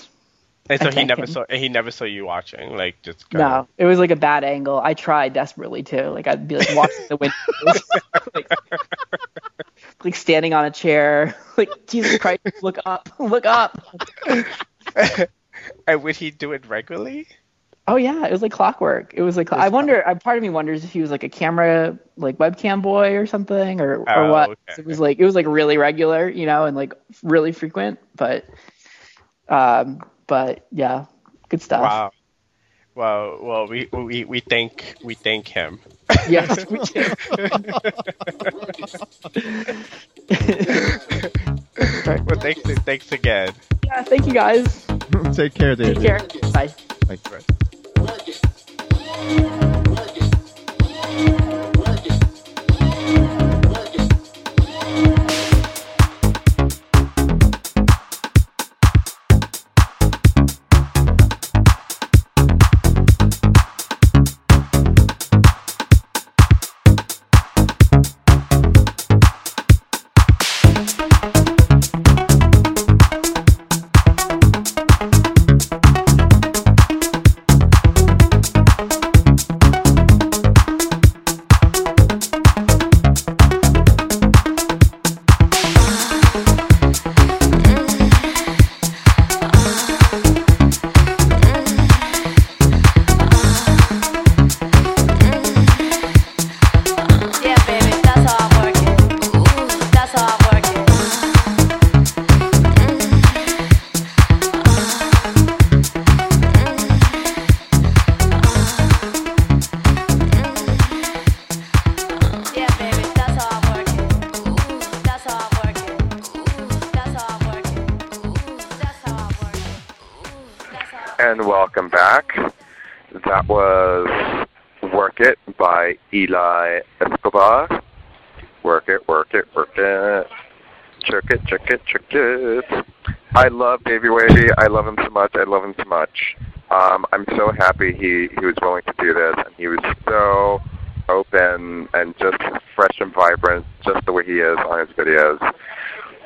And so he never him. saw he never saw you watching, like just kind No, of... it was like a bad angle. I tried desperately too. Like I'd be like watching the window, like, like standing on a chair, like Jesus Christ, look up, look up. And would he do it regularly? Oh yeah, it was like clockwork. It was like I wonder. Part of me wonders if he was like a camera, like webcam boy or something, or, or oh, what. Okay. So it was like it was like really regular, you know, and like really frequent. But, um, but yeah, good stuff. Wow. Well, well, we we we thank we thank him. Yes, we do. Well, thanks, thanks again. Yeah, thank you guys. Take care, David. Take care. Bye. Bye. Bye. Work it, work it, work it, work it. Eli Escobar. Work it, work it, work it. Jerk it, jerk it, jerk it. I love Davey Wavey. I love him so much. I love him so much. Um, I'm so happy he, he was willing to do this. And he was so open and just fresh and vibrant, just the way he is on his videos.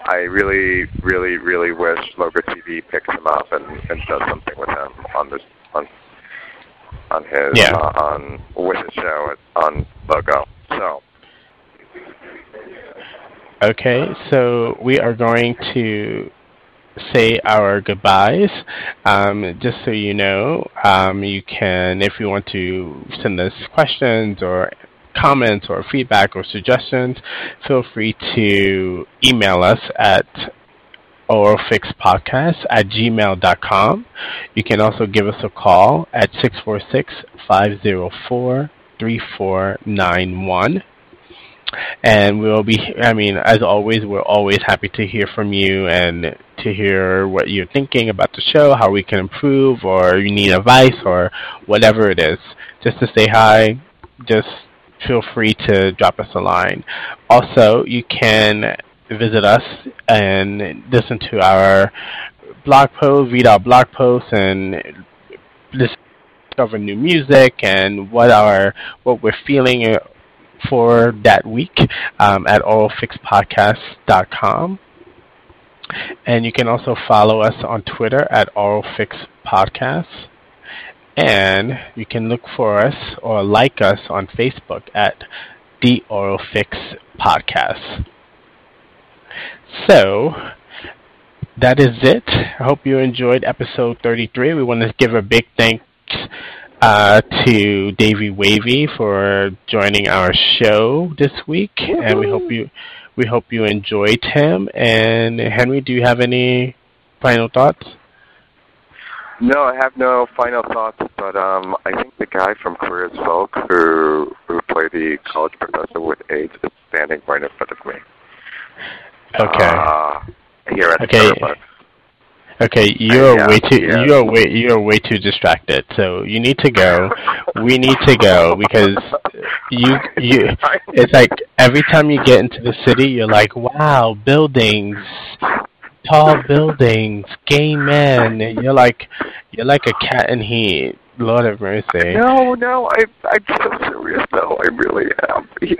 I really, really, really wish Logo T V picks him up and, and does something with him on this on on his yeah. uh, on with his show on Logo. So. Okay, so we are going to say our goodbyes. Um, just so you know, um, you can, if you want to send us questions or comments or feedback or suggestions, feel free to email us at oralfixpodcast at gmail dot com. You can also give us a call at six four six, five zero four, three four nine one. And we'll be, I mean, as always, we're always happy to hear from you and to hear what you're thinking about the show, how we can improve, or you need advice, or whatever it is. Just to say hi, just feel free to drop us a line. Also, you can visit us and listen to our blog post, read our blog posts, and discover new music and what our what we're feeling for that week um, at oral fix podcast dot com. And you can also follow us on Twitter at oralfixpodcast. And you can look for us or like us on Facebook at The Oral Fix Podcast. So that is it. I hope you enjoyed episode thirty-three. We want to give a big thanks Uh, to Davey Wavey for joining our show this week, Woo-hoo. and we hope you we hope you enjoyed him. And Henry, do you have any final thoughts? No, I have no final thoughts, but um, I think the guy from Queer as Folk who who played the college professor with AIDS is standing right in front of me. Okay. Uh, here at okay. the Okay, you're yeah, way too yeah. you're way you're way too distracted. So you need to go. We need to go because you you. It's like every time you get into the city, you're like, wow, buildings, tall buildings, gay men. And you're like you're like a cat in heat. Lord have mercy. No, no, I I'm so serious though. I really am. He's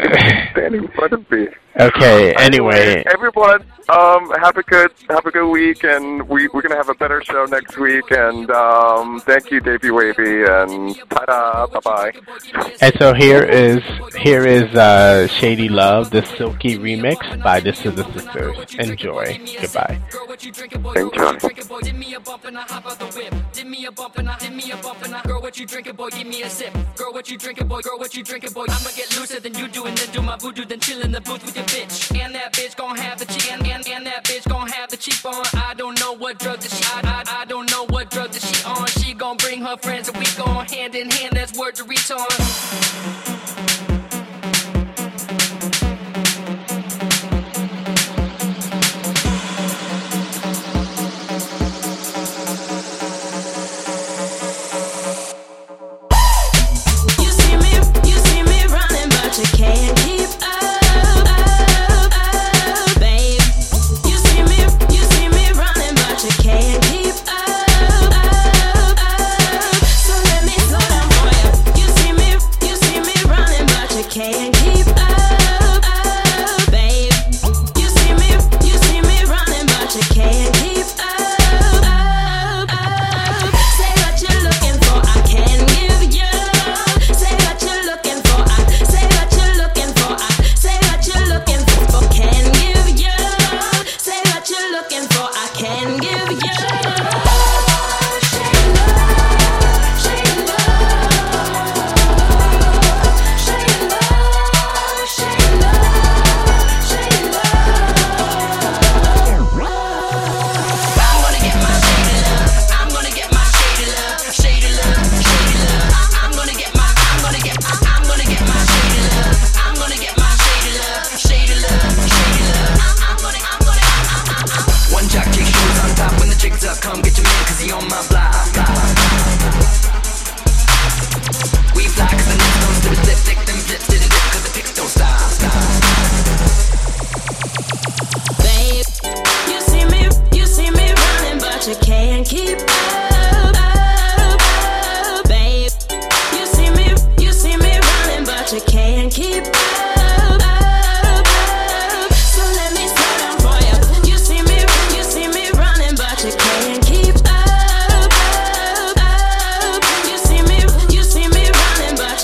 standing in front of me. Okay. Anyway, everyone, um, have a good have a good week, and we we're gonna have a better show next week. And um, thank you, Davey Wavey, and ta-da, bye bye. And so here is here is uh, Shady Love, the silky remix by This Is the Sisters. Enjoy. Goodbye. Enjoy. Girl, what you drinking, boy? Give me a sip. Girl, what you drinking, boy? Girl, what you drinking, boy? I'ma get looser than you do, and then do my voodoo, then chill in the booth with your bitch. And that bitch gon' have the cheek, and, and, and that bitch gon' have the cheek on. I don't know what drug that she, I, I, I don't know what drug that she on. She gon' bring her friends, and we gon' hand in hand. That's word to reach on.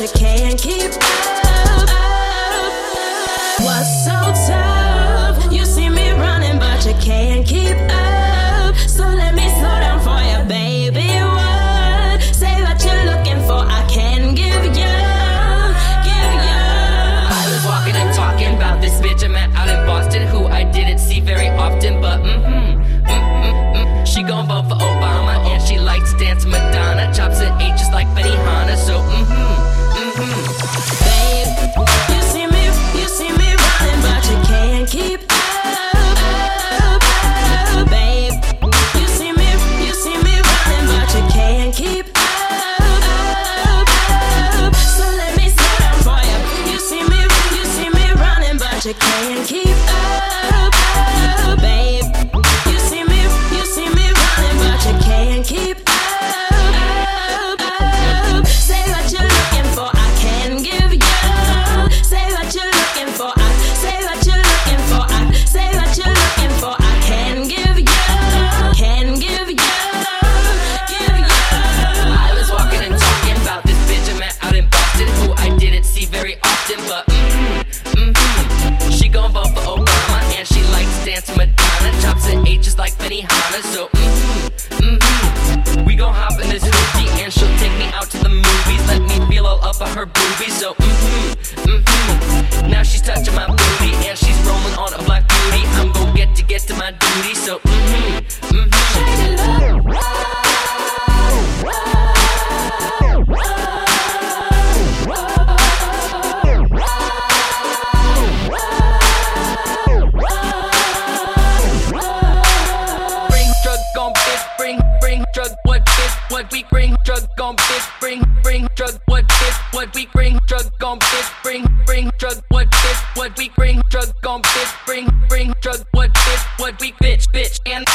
you can't keep up, up. What's so tough? You see me running, but you can't keep up. So let me slow down for you, baby. What? Say what you're looking for, I can give you, give you. I was walking and talking about this bitch I met out in Boston, who I didn't see very often, but mm-hmm, mm-hmm, mm-hmm. She gon' vote for Obama, and she likes to dance Madonna, chops and eight just like Benihana, so mm-hmm. Babe, you see me, you see me running, but you can't keep up, up, up. Babe, you see me, you see me running, but you can't keep up, up, up. So let me slow down for you. You see me, you see me running, but you can't keep up, up. Babe, you see me, you see me running, but you can't keep up. Drug on bitch, bring, bring, drug, what, bitch, what, we, bitch, bitch, and